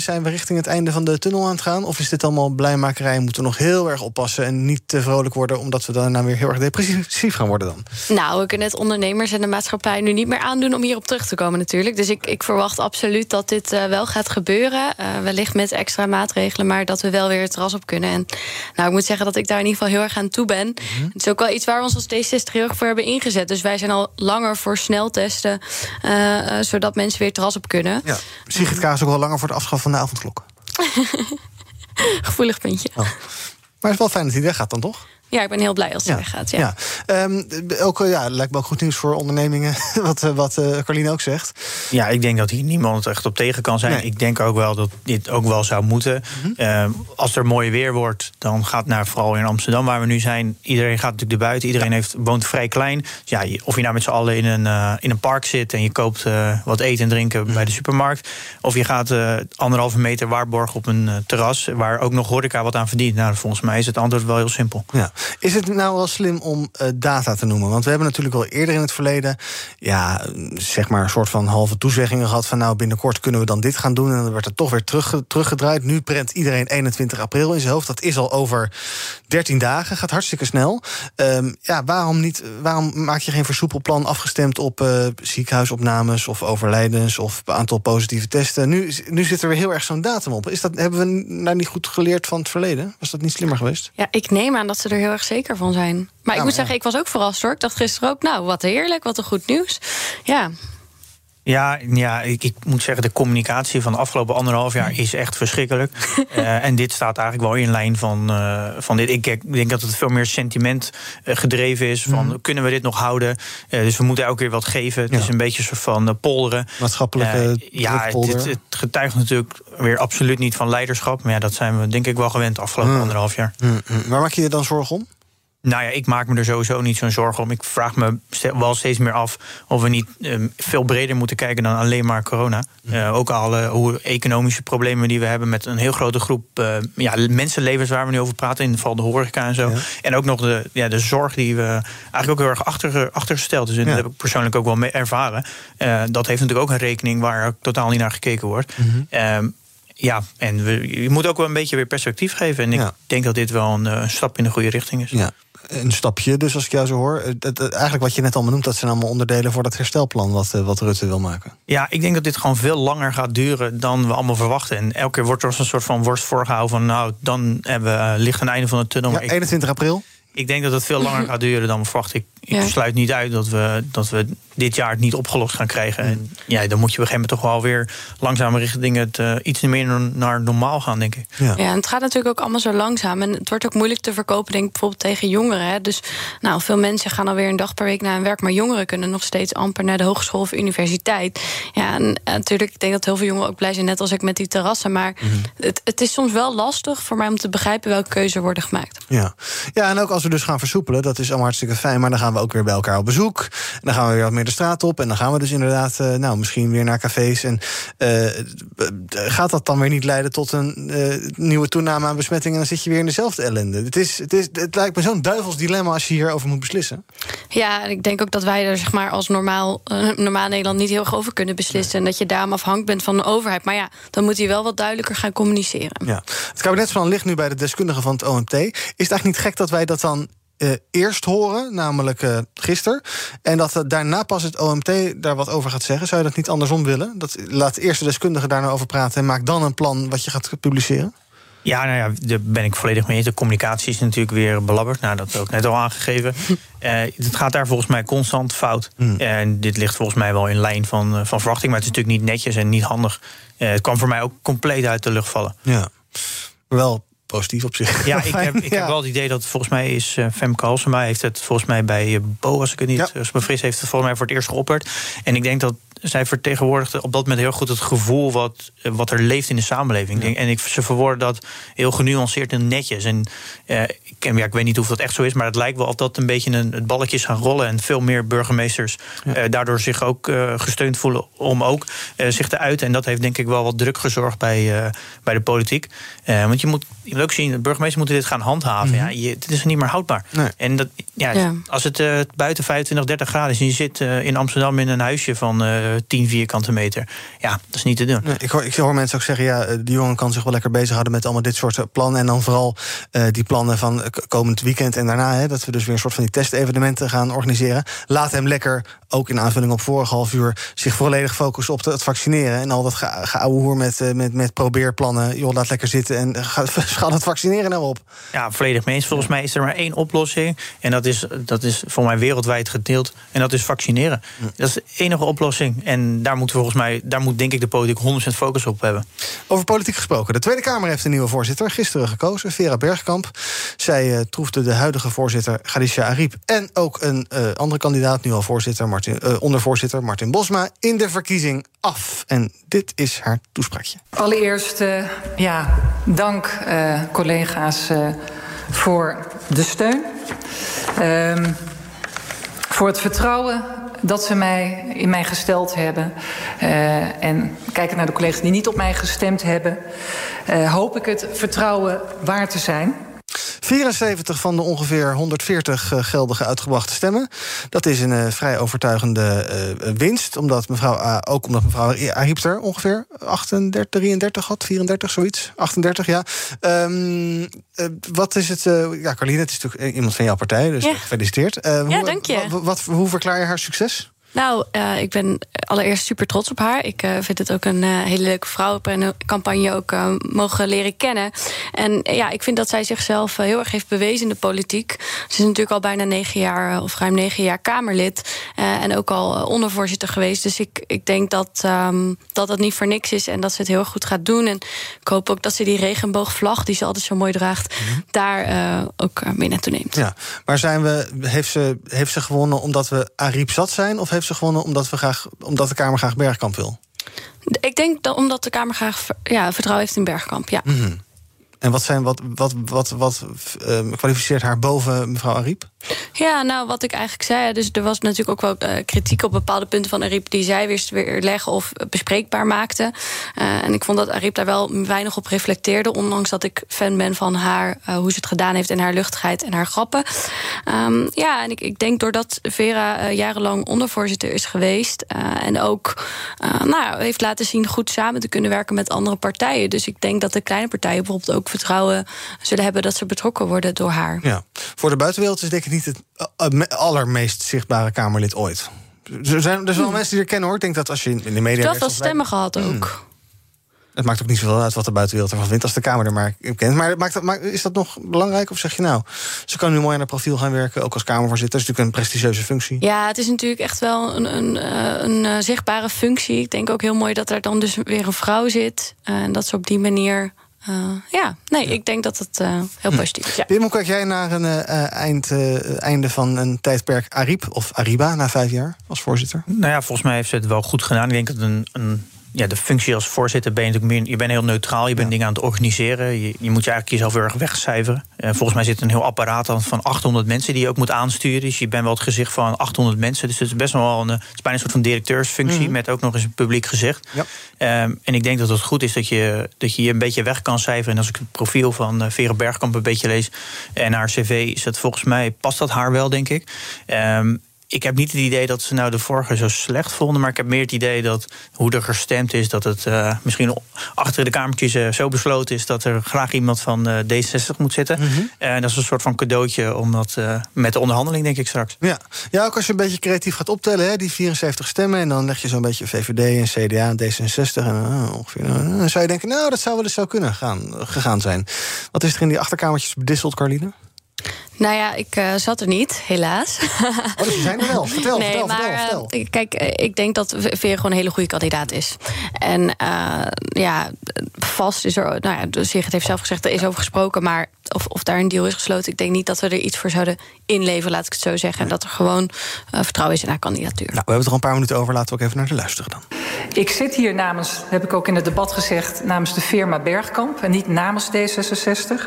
Zijn we richting het einde van de tunnel aan het gaan? Of is dit allemaal blijmakerij? Moeten we nog heel erg oppassen en niet te vrolijk worden, omdat we daarna weer heel erg depressief gaan worden dan? Nou, we kunnen het ondernemers en de maatschappij nu niet meer aandoen om hierop terug te komen natuurlijk. Dus ik verwacht absoluut dat dit wel gaat gebeuren. Wellicht met extra maatregelen, maar dat we wel weer het terras op kunnen. En nou, ik moet zeggen dat ik daar in ieder geval heel erg aan toe ben. Mm-hmm. Het is ook wel iets waar we ons als D66 heel erg voor hebben ingezet. Dus wij zijn al langer voor snel testen, zodat mensen weer het terras op kunnen. Ja. Sigrid Kaag is ook wel langer voor het afschaffen van de avondklok. Gevoelig puntje. Oh. Maar het is wel fijn dat hij weggaat dan, toch? Ja, ik ben heel blij als hij weggaat, ja. Lijkt me ook goed nieuws voor ondernemingen, wat Carline ook zegt. Ja, ik denk dat hier niemand echt op tegen kan zijn. Nee. Ik denk ook wel dat dit ook wel zou moeten. Mm-hmm. Als er mooi weer wordt, dan gaat vooral in Amsterdam, waar we nu zijn... iedereen gaat natuurlijk naar buiten, iedereen woont vrij klein. Dus ja, of je nou met z'n allen in een park zit... en je koopt wat eten en drinken bij de supermarkt... of je gaat 1,5 meter waarborg op een terras... waar ook nog horeca wat aan verdient. Nou, volgens mij is het antwoord wel heel simpel. Ja. Is het nou wel slim om data te noemen? Want we hebben natuurlijk al eerder in het verleden... zeg maar een soort van halve toezeggingen gehad... van nou, binnenkort kunnen we dan dit gaan doen... en dan werd het toch weer teruggedraaid. Nu prent iedereen 21 april in zijn hoofd. Dat is al over 13 dagen, gaat hartstikke snel. Waarom maak je geen versoepelplan afgestemd op ziekenhuisopnames... of overlijdens of aantal positieve testen? Nu zit er weer heel erg zo'n datum op. Hebben we nou niet goed geleerd van het verleden? Was dat niet slimmer geweest? Ja, ik neem aan dat ze er heel erg zeker van zijn. Maar ik moet zeggen, ik was ook verrast hoor. Ik dacht gisteren ook, nou, wat heerlijk, wat een goed nieuws. Ja. Ja, ik moet zeggen, de communicatie van de afgelopen 1,5 jaar is echt verschrikkelijk. En dit staat eigenlijk wel in lijn van dit. Ik denk dat het veel meer sentiment gedreven is van kunnen we dit nog houden? Dus we moeten elke keer wat geven. Het is een beetje een soort van polderen. Maatschappelijke polderen. Het getuigt natuurlijk weer absoluut niet van leiderschap. Maar ja, dat zijn we denk ik wel gewend de afgelopen 1,5 jaar. Waar maak je je dan zorgen om? Nou ja, ik maak me er sowieso niet zo'n zorgen om. Ik vraag me wel steeds meer af of we niet veel breder moeten kijken dan alleen maar corona. Ook alle economische problemen die we hebben met een heel grote groep mensenlevens waar we nu over praten. In het geval de horeca en zo. Ja. En ook nog de zorg die we eigenlijk ook heel erg achtergesteld is. En dat heb ik persoonlijk ook wel mee ervaren. Dat heeft natuurlijk ook een rekening waar totaal niet naar gekeken wordt. Mm-hmm. Je moet ook wel een beetje weer perspectief geven. En ik denk dat dit wel een stap in de goede richting is. Ja. Een stapje, dus als ik jou zo hoor. Eigenlijk wat je net al benoemd, dat zijn allemaal onderdelen voor dat herstelplan wat Rutte wil maken. Ja, ik denk dat dit gewoon veel langer gaat duren dan we allemaal verwachten. En elke keer wordt er een soort van worst voorgehouden van nou, dan hebben we licht aan het einde van de tunnel. Ja, 21 april. Ik denk dat het veel langer gaat duren dan we verwachten. Ik Ik sluit niet uit dat we dit jaar het niet opgelost gaan krijgen. En ja, dan moet je op een gegeven moment toch wel weer langzamer richting het iets meer naar normaal gaan, denk ik. Ja. Ja, en het gaat natuurlijk ook allemaal zo langzaam. En het wordt ook moeilijk te verkopen, denk ik, bijvoorbeeld tegen jongeren. Hè. Dus nou, veel mensen gaan alweer een dag per week naar hun werk, maar jongeren kunnen nog steeds amper naar de hogeschool of universiteit. Ja, en natuurlijk, ik denk dat heel veel jongeren ook blij zijn, net als ik met die terrassen. Maar het is soms wel lastig voor mij om te begrijpen welke keuze worden gemaakt. Ja. Ja, en ook als we dus gaan versoepelen, dat is allemaal hartstikke fijn, maar dan gaan we ook weer bij elkaar op bezoek. En dan gaan we weer wat meer de straat op. En dan gaan we dus inderdaad misschien weer naar cafés. En gaat dat dan weer niet leiden tot een nieuwe toename aan besmettingen? En dan zit je weer in dezelfde ellende. Het lijkt me zo'n duivels dilemma als je hierover moet beslissen. Ja, en ik denk ook dat wij er, zeg maar, als normaal Nederland niet heel erg over kunnen beslissen. Nee. En dat je daarom afhankelijk bent van de overheid. Maar ja, dan moet hij wel wat duidelijker gaan communiceren. Ja. Het kabinetsplan ligt nu bij de deskundigen van het OMT. Is het eigenlijk niet gek dat wij dat dan eerst horen, namelijk gisteren, en dat daarna pas het OMT daar wat over gaat zeggen? Zou je dat niet andersom willen? Laat eerst de deskundigen daar nou over praten en maak dan een plan wat je gaat publiceren? Ja, nou ja, daar ben ik volledig mee eens. De communicatie is natuurlijk weer belabberd. Nou, dat heb ik ook net al aangegeven. Het gaat daar volgens mij constant fout. En dit ligt volgens mij wel in lijn van verwachting, maar het is natuurlijk niet netjes en niet handig. Het kwam voor mij ook compleet uit de lucht vallen. Ja, wel positief op zich. Ja, ik heb wel het idee dat volgens mij is Femke Kalsenma heeft het volgens mij bij Bo, als ik het niet bevries, heeft het volgens mij voor het eerst geopperd. En ik denk dat zij vertegenwoordigde op dat moment heel goed het gevoel wat er leeft in de samenleving. Ja. En ze verwoorden dat heel genuanceerd en netjes. En ik weet niet of dat echt zo is, maar het lijkt wel of dat een beetje het balletje is gaan rollen. En veel meer burgemeesters daardoor zich ook gesteund voelen om ook zich te uiten. En dat heeft denk ik wel wat druk gezorgd bij de politiek. Want je moet ook zien, de burgemeesters moeten dit gaan handhaven. Mm-hmm. Ja, dit is niet meer houdbaar. Nee. En dat, als het buiten 25, 30 graden is en je zit in Amsterdam in een huisje van 10 vierkante meter. Ja, dat is niet te doen. Nee, ik hoor mensen ook zeggen, die jongen kan zich wel lekker bezighouden met allemaal dit soort plannen. En dan vooral die plannen van komend weekend en daarna. Hè, dat we dus weer een soort van die testevenementen gaan organiseren. Laat hem lekker, ook in aanvulling op vorige half uur, zich volledig focussen op het vaccineren. En al dat geouwe hoer met probeerplannen. Joh, laat lekker zitten en ga het vaccineren nou op. Ja, volledig mee eens. Volgens mij is er maar één oplossing. En dat is voor mij wereldwijd gedeeld. En dat is vaccineren. Ja. Dat is de enige oplossing. En daar moet denk ik de politiek 100% focus op hebben. Over politiek gesproken. De Tweede Kamer heeft een nieuwe voorzitter gisteren gekozen, Vera Bergkamp. Zij troefde de huidige voorzitter Khadija Arib en ook een andere kandidaat, nu al ondervoorzitter Martin Bosma, in de verkiezing af. En dit is haar toespraakje. Allereerst, dank collega's voor de steun. Voor het vertrouwen dat ze in mij gesteld hebben. En kijken naar de collega's die niet op mij gestemd hebben. Hoop ik het vertrouwen waar te zijn. 74 van de ongeveer 140 geldige uitgebrachte stemmen. Dat is een vrij overtuigende winst. Omdat mevrouw Arib er ongeveer 38, 33 had, 34, zoiets. 38, ja. Wat is het? Carline, het is natuurlijk iemand van jouw partij, dus gefeliciteerd. Dank je. Hoe verklaar je haar succes? Nou, ik ben allereerst super trots op haar. Ik vind het ook een hele leuke vrouw. Ik heb een campagne ook mogen leren kennen. En ik vind dat zij zichzelf heel erg heeft bewezen in de politiek. Ze is natuurlijk al bijna 9 jaar Kamerlid. En ook al ondervoorzitter geweest. Dus ik denk dat niet voor niks is en dat ze het heel goed gaat doen. En ik hoop ook dat ze die regenboogvlag, die ze altijd zo mooi draagt, daar ook mee naartoe neemt. Ja, maar heeft ze gewonnen omdat we Arib zat zijn? Of heeft ze gewonnen omdat de Kamer graag Bergkamp wil? Ik denk dat omdat de Kamer graag vertrouwen heeft in Bergkamp, ja. Mm-hmm. En wat kwalificeert haar boven mevrouw Arib? Ja, nou, wat ik eigenlijk zei. Dus er was natuurlijk ook wel kritiek op bepaalde punten van Arib die zij wist weer leggen of bespreekbaar maakte. En ik vond dat Arib daar wel weinig op reflecteerde, ondanks dat ik fan ben van haar, hoe ze het gedaan heeft en haar luchtigheid en haar grappen. En ik denk doordat Vera jarenlang ondervoorzitter is geweest en ook heeft laten zien goed samen te kunnen werken met andere partijen. Dus ik denk dat de kleine partijen bijvoorbeeld ook vertrouwen zullen hebben dat ze betrokken worden door haar. Ja. Voor de buitenwereld is denk ik niet het allermeest zichtbare Kamerlid ooit. Er zijn wel mensen die er kennen, hoor. Ik denk dat als je in de media... Ze heeft wel stemmen gehad ook. Het maakt ook niet zoveel uit wat de buitenwereld ervan vindt als de Kamer er maar kent. Maar is dat nog belangrijk? Of zeg je nou, ze kan nu mooi aan haar profiel gaan werken, ook als Kamervoorzitter. Dat is natuurlijk een prestigieuze functie. Ja, het is natuurlijk echt wel een zichtbare functie. Ik denk ook heel mooi dat er dan dus weer een vrouw zit. En dat ze op die manier... Ik denk dat het heel positief is. Ja. Pim, hoe kijk jij naar een einde van een tijdperk Arib of Ariba na 5 jaar als voorzitter? Nou ja, volgens mij heeft ze het wel goed gedaan. Ik denk dat de functie als voorzitter ben je natuurlijk meer. Je bent heel neutraal, je bent dingen aan het organiseren. Je moet je eigenlijk jezelf heel erg wegcijferen. Volgens mij zit een heel apparaat van 800 mensen die je ook moet aansturen. Dus je bent wel het gezicht van 800 mensen. Dus het is best wel het is bijna een soort van directeursfunctie, met ook nog eens een publiek gezicht. Ja. En ik denk dat het goed is dat je een beetje weg kan cijferen. En als ik het profiel van Vera Bergkamp een beetje lees en haar cv, is dat volgens mij past dat haar wel, denk ik. Ik heb niet het idee dat ze nou de vorige zo slecht vonden, maar ik heb meer het idee dat hoe er gestemd is, dat het misschien achter de kamertjes zo besloten is dat er graag iemand van D66 moet zitten. Dat is een soort van cadeautje om dat, met de onderhandeling, denk ik, straks. Ja, ook als je een beetje creatief gaat optellen, hè, die 74 stemmen, en dan leg je zo'n beetje VVD en CDA en D66 en ongeveer. Dan zou je denken, nou, dat zou wel eens zo kunnen gegaan zijn. Wat is er in die achterkamertjes bedisseld, Carline? Nou ja, ik zat er niet, helaas. Oh, dus we zijn er wel. Vertel. Kijk, ik denk dat Veer gewoon een hele goede kandidaat is. En vast is er... Nou ja, Sigrid heeft zelf gezegd, er is over gesproken, maar of daar een deal is gesloten, ik denk niet dat we er iets voor zouden inleveren, laat ik het zo zeggen. En dat er gewoon vertrouwen is in haar kandidatuur. Nou, we hebben er al een paar minuten over, laten we ook even naar de luisteren dan. Ik zit hier namens, heb ik ook in het debat gezegd, namens de firma Bergkamp en niet namens D66.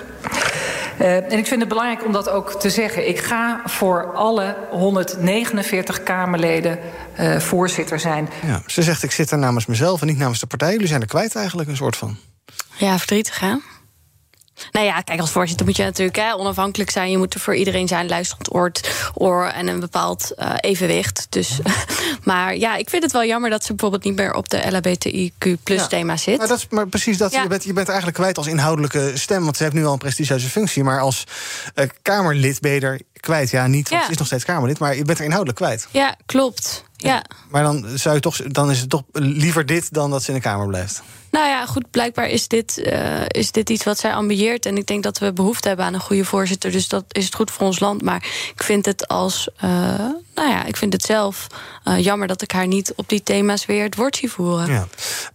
En ik vind het belangrijk om dat ook te zeggen. Ik ga voor alle 149 Kamerleden voorzitter zijn. Ja, ze zegt, ik zit er namens mezelf en niet namens de partij. Jullie zijn er kwijt eigenlijk, een soort van. Ja, verdrietig, hè? Nou ja, kijk, als voorzitter moet je natuurlijk onafhankelijk zijn. Je moet er voor iedereen zijn, luisterend oor en een bepaald evenwicht. Dus, maar ja, ik vind het wel jammer dat ze bijvoorbeeld niet meer op de LHBTIQ+-thema zit. Maar dat is maar precies dat. Ja. Je bent eigenlijk kwijt als inhoudelijke stem, want ze heeft nu al een prestigieuze functie. Maar als Kamerlid ben je er kwijt. Ja, niet, want ze is nog steeds Kamerlid, maar je bent er inhoudelijk kwijt. Ja, klopt. Ja. Maar dan is het toch liever dit dan dat ze in de Kamer blijft. Nou ja, goed, blijkbaar is dit iets wat zij ambieert. En ik denk dat we behoefte hebben aan een goede voorzitter. Dus dat is het goed voor ons land. Maar ik vind het zelf jammer dat ik haar niet op die thema's weer het woord zie voeren.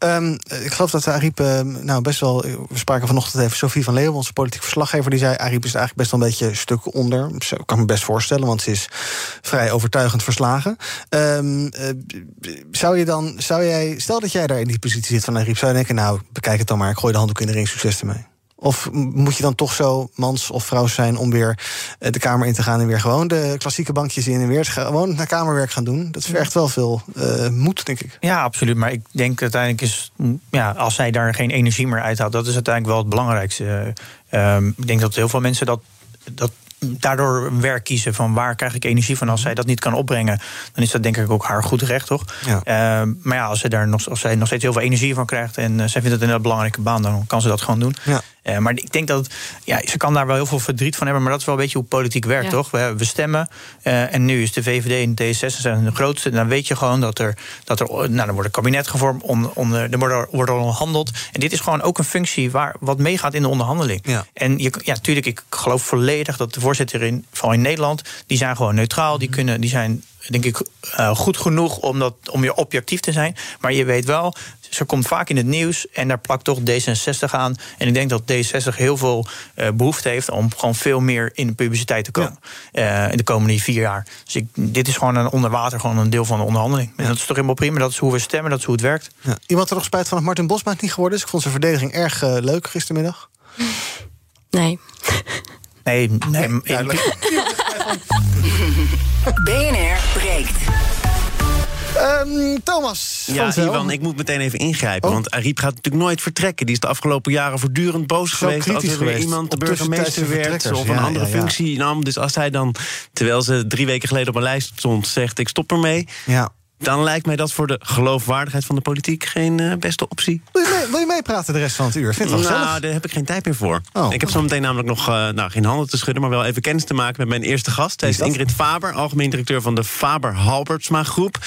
Ja. Ik geloof dat Arib best wel... We spraken vanochtend even Sophie van Leeuwen, onze politiek verslaggever, die zei, Arib is eigenlijk best wel een beetje een stuk onder. Ik kan me best voorstellen, want ze is vrij overtuigend verslagen. Stel dat jij daar in die positie zit van Arib, zou je denken, nou, bekijk het dan maar, ik gooi de handdoek in de ring, succes ermee. Of moet je dan toch zo mans of vrouw zijn om weer de Kamer in te gaan en weer gewoon de klassieke bankjes in en weer gewoon naar Kamerwerk gaan doen? Dat vergt wel veel moed, denk ik. Ja, absoluut. Maar ik denk uiteindelijk is, als zij daar geen energie meer uithaalt, dat is uiteindelijk wel het belangrijkste. Ik denk dat heel veel mensen dat daardoor een werk kiezen van waar krijg ik energie van. Als zij dat niet kan opbrengen, dan is dat denk ik ook haar goed recht, toch? Ja. Maar ja, als zij nog steeds heel veel energie van krijgt en zij vindt het een heel belangrijke baan, dan kan ze dat gewoon doen. Ja. Maar ik denk dat ze kan daar wel heel veel verdriet van hebben, maar dat is wel een beetje hoe politiek werkt, toch? We stemmen en nu is de VVD en de D66 zijn de grootste. En dan weet je gewoon dan wordt een kabinet gevormd, wordt er onderhandeld. En dit is gewoon ook een functie wat meegaat in de onderhandeling. Ja. En natuurlijk, ik geloof volledig dat de voorzitter vooral in Nederland, die zijn gewoon neutraal, die zijn, denk ik, goed genoeg om weer objectief te zijn. Maar je weet wel, ze komt vaak in het nieuws en daar plakt toch D66 aan. En ik denk dat D66 heel veel behoefte heeft om gewoon veel meer in de publiciteit te komen. Ja. In de komende 4 jaar. Dus dit is gewoon een deel van de onderhandeling. En dat is toch helemaal prima. Dat is hoe we stemmen, dat is hoe het werkt. Ja. Iemand er nog spijt van dat Martin Bosma het niet geworden is? Ik vond zijn verdediging erg leuk gistermiddag. Nee. BNR breekt. Thomas. Ivan, ik moet meteen even ingrijpen. Oh. Want Arib gaat natuurlijk nooit vertrekken. Die is de afgelopen jaren voortdurend boos geweest. Als er weer iemand de burgemeester werd of een andere functie nam. Dus als hij dan, terwijl ze 3 weken geleden op mijn lijst stond, zegt ik stop ermee... Ja. Dan lijkt mij dat voor de geloofwaardigheid van de politiek geen beste optie. Wil je meepraten de rest van het uur? Vind het wel gezellig. Nou, daar heb ik geen tijd meer voor. Oh. Ik heb zo meteen namelijk nog geen handen te schudden, maar wel even kennis te maken met mijn eerste gast. Hij is Ingrid Faber, algemeen directeur van de Faber-Halbertsma groep.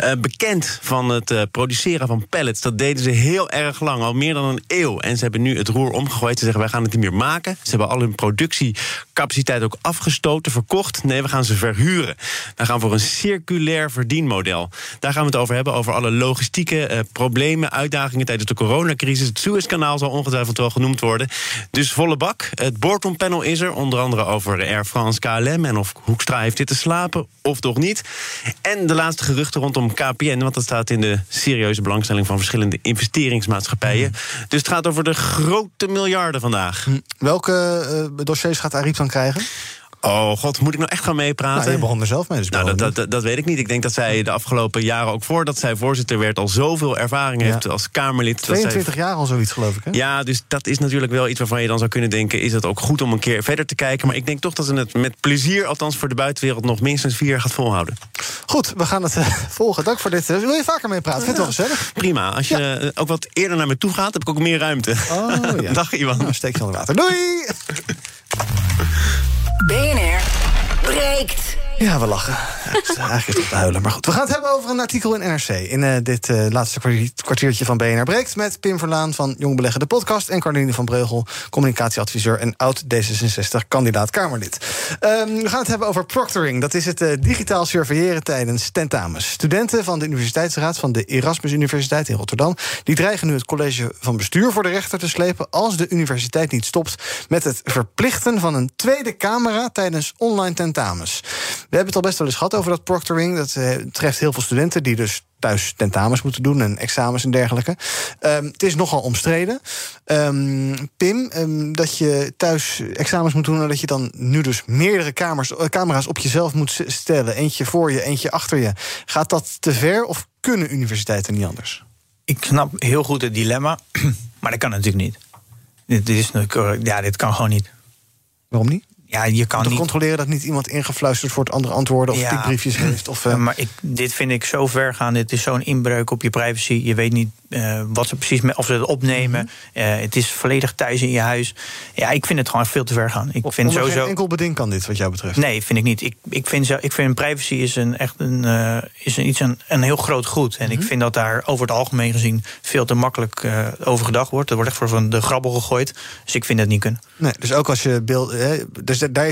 Uh-huh. Bekend van het produceren van pellets. Dat deden ze heel erg lang, al meer dan een eeuw. En ze hebben nu het roer omgegooid. Ze zeggen, wij gaan het niet meer maken. Ze hebben al hun productiecapaciteit ook afgestoten, verkocht. Nee, we gaan ze verhuren. We gaan voor een circulair verdienmodel. Daar gaan we het over hebben, over alle logistieke problemen, uitdagingen tijdens de coronacrisis. Het Suezkanaal zal ongetwijfeld wel genoemd worden. Dus volle bak. Het boardroompanel is er, onder andere over Air France, KLM en of Hoekstra heeft dit te slapen, of toch niet. En de laatste geruchten rondom KPN, want dat staat in de serieuze belangstelling van verschillende investeringsmaatschappijen. Dus het gaat over de grote miljarden vandaag. Welke dossiers gaat Arib dan krijgen? Oh god, moet ik nou echt gaan meepraten? Nou, je begon er zelf mee. Dus dat weet ik niet. Ik denk dat zij de afgelopen jaren, ook voordat zij voorzitter werd, al zoveel ervaring heeft als Kamerlid. 22 jaar al zoiets, geloof ik, hè? Ja, dus dat is natuurlijk wel iets waarvan je dan zou kunnen denken, is het ook goed om een keer verder te kijken. Maar ik denk toch dat ze het met plezier, althans voor de buitenwereld, nog minstens 4 jaar gaat volhouden. Goed, we gaan het volgen. Dank voor dit. Wil je vaker meepraten? Vind het wel gezellig. Prima. Als je ook wat eerder naar me toe gaat, heb ik ook meer ruimte. Oh, ja. Dag, Ivan. Nou, steek je onder water. Doei! BNR breekt. Ja, we lachen. Eigenlijk is het huilen, maar goed. We gaan het hebben over een artikel in NRC. In dit laatste kwartiertje van BNR breekt. Met Pim Verlaan van Jong Beleggen, de podcast. En Carline van Breugel, communicatieadviseur en oud D66-kandidaat Kamerlid. We gaan het hebben over proctoring. Dat is het digitaal surveilleren tijdens tentamens. Studenten van de Universiteitsraad van de Erasmus Universiteit in Rotterdam, die dreigen nu het college van bestuur voor de rechter te slepen als de universiteit niet stopt met het verplichten van een tweede camera tijdens online tentamens. We hebben het al best wel eens gehad over dat proctoring. Dat treft heel veel studenten die dus thuis tentamens moeten doen en examens en dergelijke. Het is nogal omstreden. Pim, dat je thuis examens moet doen en dat je dan nu dus meerdere camera's op jezelf moet stellen. Eentje voor je, eentje achter je. Gaat dat te ver of kunnen universiteiten niet anders? Ik snap heel goed het dilemma, maar dat kan natuurlijk niet. Dit kan gewoon niet. Waarom niet? Ja, je kan niet controleren dat niet iemand ingefluisterd wordt, andere antwoorden of tikbriefjes heeft. Maar dit vind ik zo ver gaan. Dit is zo'n inbreuk op je privacy. Je weet niet wat ze precies of ze het opnemen. Mm-hmm. Het is volledig thuis in je huis. Ja, ik vind het gewoon veel te ver gaan. Geen enkel beding kan dit, wat jou betreft. Nee, vind ik niet. Ik vind privacy is een heel groot goed. En ik vind dat daar over het algemeen gezien veel te makkelijk over gedacht wordt. Er wordt echt voor van de grabbel gegooid. Dus ik vind dat niet kunnen. Nee, dus ook als je daar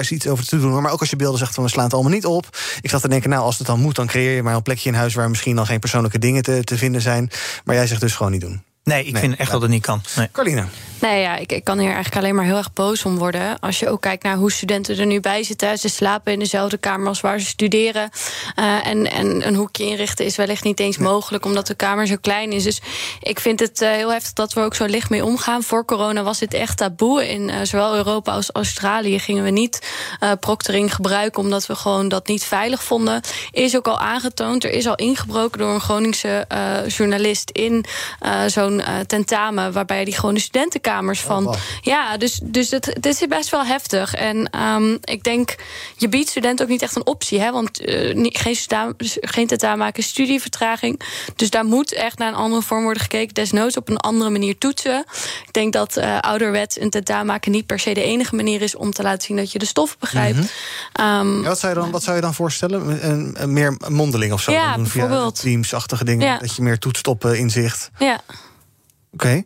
is iets over te doen. Maar ook als je beelden zegt van we slaan het allemaal niet op. Ik zat te denken, nou, als het dan moet, dan creëer je maar een plekje in huis waar misschien dan geen persoonlijke dingen te vinden zijn. Maar jij zegt dus gewoon niet doen. Nee, ik vind echt dat het niet kan. Nee. Carline? Nee, ja, ik kan hier eigenlijk alleen maar heel erg boos om worden. Als je ook kijkt naar hoe studenten er nu bij zitten. Ze slapen in dezelfde kamer als waar ze studeren. En een hoekje inrichten is wellicht niet eens mogelijk, omdat de kamer zo klein is. Dus ik vind het heel heftig dat we ook zo licht mee omgaan. Voor corona was dit echt taboe. In zowel Europa als Australië gingen we niet proctoring gebruiken, omdat we gewoon dat niet veilig vonden. Is ook al aangetoond. Er is al ingebroken door een Groningse journalist in zo'n tentamen, waarbij die gewoon de studentenkamers van. Wow. Ja, dus het is best wel heftig. En ik denk, je biedt studenten ook niet echt een optie, hè? Want geen tentamen maken is studievertraging. Dus daar moet echt naar een andere vorm worden gekeken. Desnoods op een andere manier toetsen. Ik denk dat ouderwets een tentamen maken niet per se de enige manier is om te laten zien dat je de stof begrijpt. Mm-hmm. Wat zou je dan voorstellen? Een meer mondeling of zo? Ja, dan doen bijvoorbeeld via teamsachtige dingen. Ja. Dat je meer toetst op inzicht. Ja. Oké,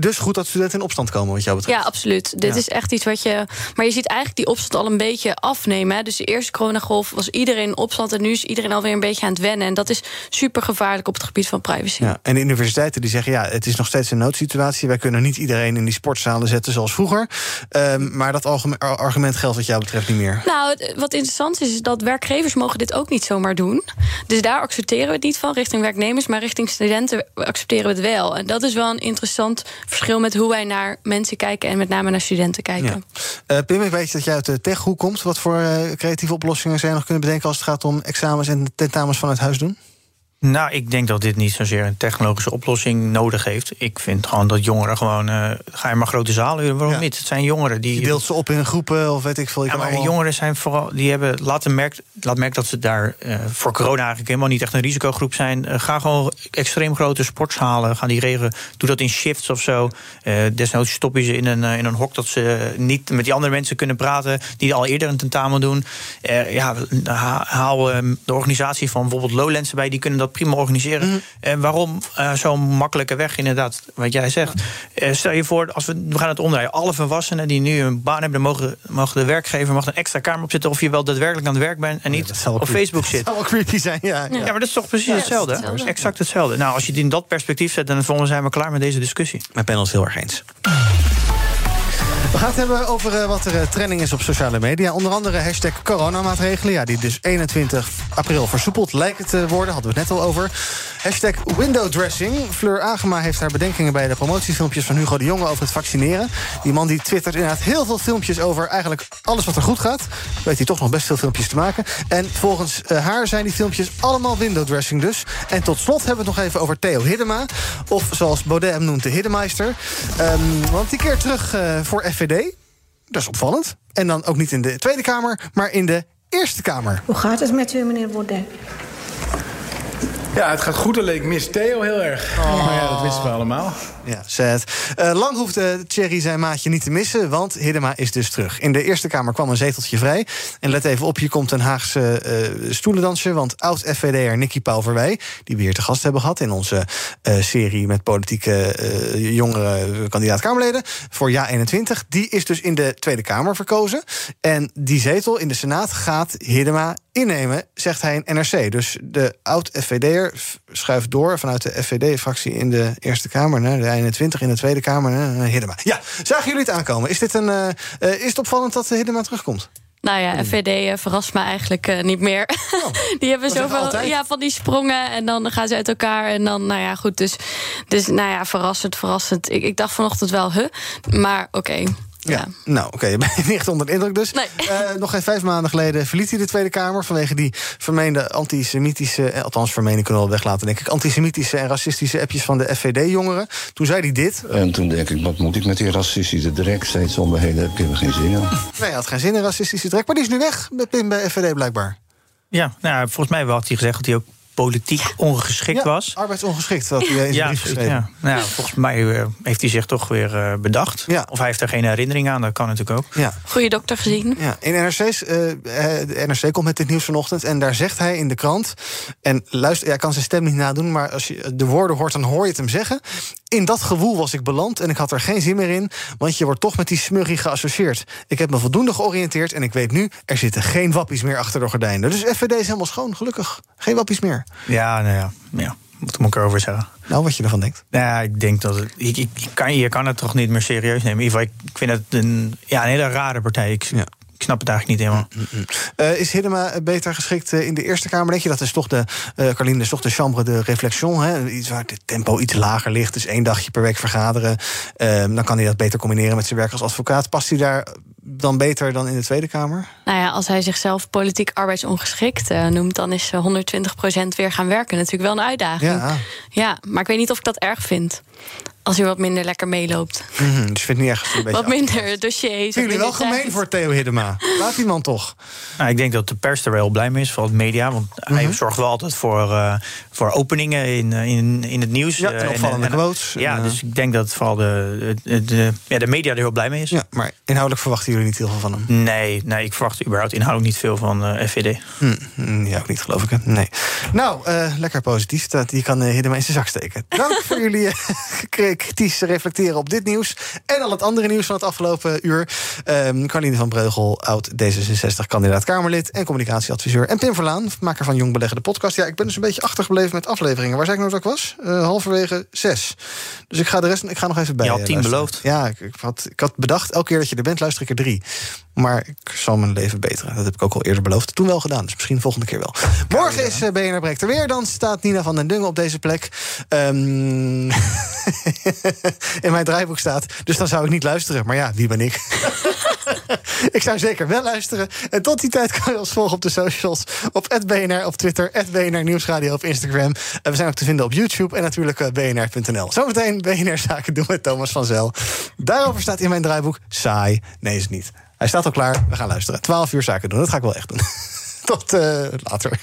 dus goed dat studenten in opstand komen, wat jou betreft. Ja, absoluut. Dit is echt iets wat je. Maar je ziet eigenlijk die opstand al een beetje afnemen. Hè? Dus de eerste coronagolf was iedereen in opstand en nu is iedereen alweer een beetje aan het wennen. En dat is super gevaarlijk op het gebied van privacy. Ja, en de universiteiten die zeggen, het is nog steeds een noodsituatie. Wij kunnen niet iedereen in die sportzalen zetten zoals vroeger. Maar dat argument geldt wat jou betreft niet meer. Nou, wat interessant is dat werkgevers mogen dit ook niet zomaar doen. Dus daar accepteren we het niet van richting werknemers, maar richting studenten accepteren we het wel. En dat is wel een interessant verschil met hoe wij naar mensen kijken en met name naar studenten kijken. Ja. Pim, ik weet dat jij uit de techhoek komt. Wat voor creatieve oplossingen zou je nog kunnen bedenken als het gaat om examens en tentamens vanuit huis doen? Nou, ik denk dat dit niet zozeer een technologische oplossing nodig heeft. Ik vind gewoon dat jongeren gewoon... ga je maar grote zalen huren, waarom niet? Het zijn jongeren die... Je deelt ze op in groepen of weet ik veel. Ja, maar allemaal... jongeren zijn vooral... Die hebben laat merken dat ze daar voor corona eigenlijk helemaal niet echt een risicogroep zijn. Ga gewoon extreem grote sportshalen, gaan die regelen. Doe dat in shifts of zo. Desnoods stop je ze in een hok dat ze niet met die andere mensen kunnen praten die al eerder een tentamen doen. Haal de organisatie van bijvoorbeeld Lowlands erbij. Die kunnen dat prima organiseren. Mm-hmm. En waarom zo'n makkelijke weg, inderdaad, wat jij zegt. Stel je voor, als we gaan het omdraaien. Alle volwassenen die nu een baan hebben, mogen de werkgever mag een extra kamer opzetten of je wel daadwerkelijk aan het werk bent en niet op Facebook zit. Dat zal wel creepy zijn, ja. Maar dat is toch precies hetzelfde? Dat is exact hetzelfde. Nou, als je het in dat perspectief zet, dan volgens mij zijn we klaar met deze discussie. Mijn panel is heel erg eens. We gaan het hebben over wat er trending is op sociale media. Onder andere hashtag coronamaatregelen. Ja, die dus 21 april versoepeld lijkt het te worden. Hadden we het net al over. Hashtag windowdressing. Fleur Agema heeft haar bedenkingen bij de promotiefilmpjes van Hugo de Jonge over het vaccineren. Die man die twittert inderdaad heel veel filmpjes over eigenlijk alles wat er goed gaat. Weet hij toch nog best veel filmpjes te maken. En volgens haar zijn die filmpjes allemaal windowdressing dus. En tot slot hebben we het nog even over Theo Hiddema. Of zoals Baudet hem noemt, de Hiddemeister. Want die keer terug voor FVD. Dat is opvallend. En dan ook niet in de Tweede Kamer, maar in de Eerste Kamer. Hoe gaat het met u, meneer Baudet? Ja, het gaat goed, alleen ik mis Theo heel erg. Maar ja, dat wisten we allemaal. Ja, sad. Lang hoefde Thierry zijn maatje niet te missen, want Hiddema is dus terug. In de Eerste Kamer kwam een zeteltje vrij. En let even op, hier komt een Haagse stoelendansje, want oud-FVD'er Nicky Pauverwij, die we hier te gast hebben gehad in onze serie met politieke jongere kandidaat-Kamerleden, voor JA21, die is dus in de Tweede Kamer verkozen. En die zetel in de Senaat gaat Hiddema innemen, zegt hij in NRC. Dus de oud-FVD'er schuift door vanuit de FVD-fractie in de Eerste Kamer naar de 21 in de Tweede Kamer. Hiddema. Ja, zagen jullie het aankomen? Is het opvallend dat Hiddema terugkomt? Nou ja, FVD verrast me eigenlijk niet meer. Oh, die hebben zoveel van die sprongen en dan gaan ze uit elkaar. En dan, nou ja, goed. Dus nou ja, verrassend. Ik dacht vanochtend wel, maar oké. Ja. Nou oké, je bent niet onder de indruk dus. Nee. Nog geen 5 maanden geleden verliet hij de Tweede Kamer vanwege die vermeende antisemitische... althans, vermeende kunnen we wel weglaten, denk ik... antisemitische en racistische appjes van de FVD-jongeren. Toen zei hij dit. En toen denk ik, wat moet ik met die racistische drek? Steeds om me heen, daar heb ik geen zin in. Nee, hij had geen zin in racistische drek, maar die is nu weg met Pim bij FVD blijkbaar. Ja, nou, volgens mij had hij gezegd dat hij ook politiek ongeschikt was. Arbeidsongeschikt, dat hij in zijn brief geschreven. Ja. Nou, volgens mij heeft hij zich toch weer bedacht. Ja. Of hij heeft er geen herinnering aan, dat kan natuurlijk ook. Ja. Goede dokter gezien. Ja. In de NRC komt met dit nieuws vanochtend en daar zegt hij in de krant... en luister, hij kan zijn stem niet nadoen, maar als je de woorden hoort... dan hoor je het hem zeggen. In dat gewoel was ik beland en ik had er geen zin meer in... want je wordt toch met die smurrie geassocieerd. Ik heb me voldoende georiënteerd en ik weet nu... er zitten geen wappies meer achter de gordijnen. Dus FVD is helemaal schoon, gelukkig. Geen wappies meer. Ja, nou ja. Wat moet ik erover zeggen? Nou, wat je ervan denkt. Nou, ik denk dat... Je kan het toch niet meer serieus nemen. In ieder geval, ik vind het een hele rare partij. Ik snap het eigenlijk niet helemaal. Is Hiddema beter geschikt in de Eerste Kamer? Denk je, dat is toch de, Carline, is toch de chambre de réflexion. Hè? Iets waar het tempo iets lager ligt. Dus 1 dagje per week vergaderen. Dan kan hij dat beter combineren met zijn werk als advocaat. Past hij daar... dan beter dan in de Tweede Kamer? Nou ja, als hij zichzelf politiek arbeidsongeschikt noemt... dan is 120% weer gaan werken natuurlijk wel een uitdaging. Ja, maar ik weet niet of ik dat erg vind. Als hij wat minder lekker meeloopt. Dus je vindt niet echt een beetje... wat minder dossiers. Vind jullie wel gemeen voor Theo Hiddema? Laat die man toch. Nou, ik denk dat de pers er wel blij mee is, vooral het media. Want hij zorgt wel altijd voor openingen in het nieuws. Ja, en opvallende quotes. Ja, dus ik denk dat vooral de media er heel blij mee is. Ja, maar inhoudelijk verwachten jullie niet heel veel van hem? Nee, ik verwacht überhaupt inhoudelijk niet veel van FVD. Ja, ook niet, geloof ik. Hè? Nee. Nou, lekker positief. Die kan Hiddema in zijn zak steken. Dank voor jullie kritisch reflecteren op dit nieuws en al het andere nieuws van het afgelopen uur. Carline van Breugel, oud D66 kandidaat Kamerlid en communicatieadviseur. En Pim Verlaan, maker van Jong Beleggen, de podcast. Ja, ik ben dus een beetje achtergebleven met afleveringen. Waar zei ik nou dat ik was? Halverwege 6. Dus ik ga de rest nog even bij. Je had 10 beloofd. Ja, ik had bedacht, elke keer dat je er bent, luister ik er 3. Maar ik zal mijn leven beteren. Dat heb ik ook al eerder beloofd. Toen wel gedaan, dus misschien de volgende keer wel. Morgen is BNR Breekt er weer. Dan staat Nina van den Dungen op deze plek. In mijn draaiboek staat. Dus dan zou ik niet luisteren. Maar ja, wie ben ik? Ik zou zeker wel luisteren. En tot die tijd kan je ons volgen op de socials. Op @BNR op Twitter, @BNR Nieuwsradio op Instagram. We zijn ook te vinden op YouTube en natuurlijk bnr.nl. Zometeen BNR Zaken doen met Thomas van Zel. Daarover staat in mijn draaiboek saai. Nee, is het niet. Hij staat al klaar. We gaan luisteren. 12 uur Zaken doen. Dat ga ik wel echt doen. Tot later.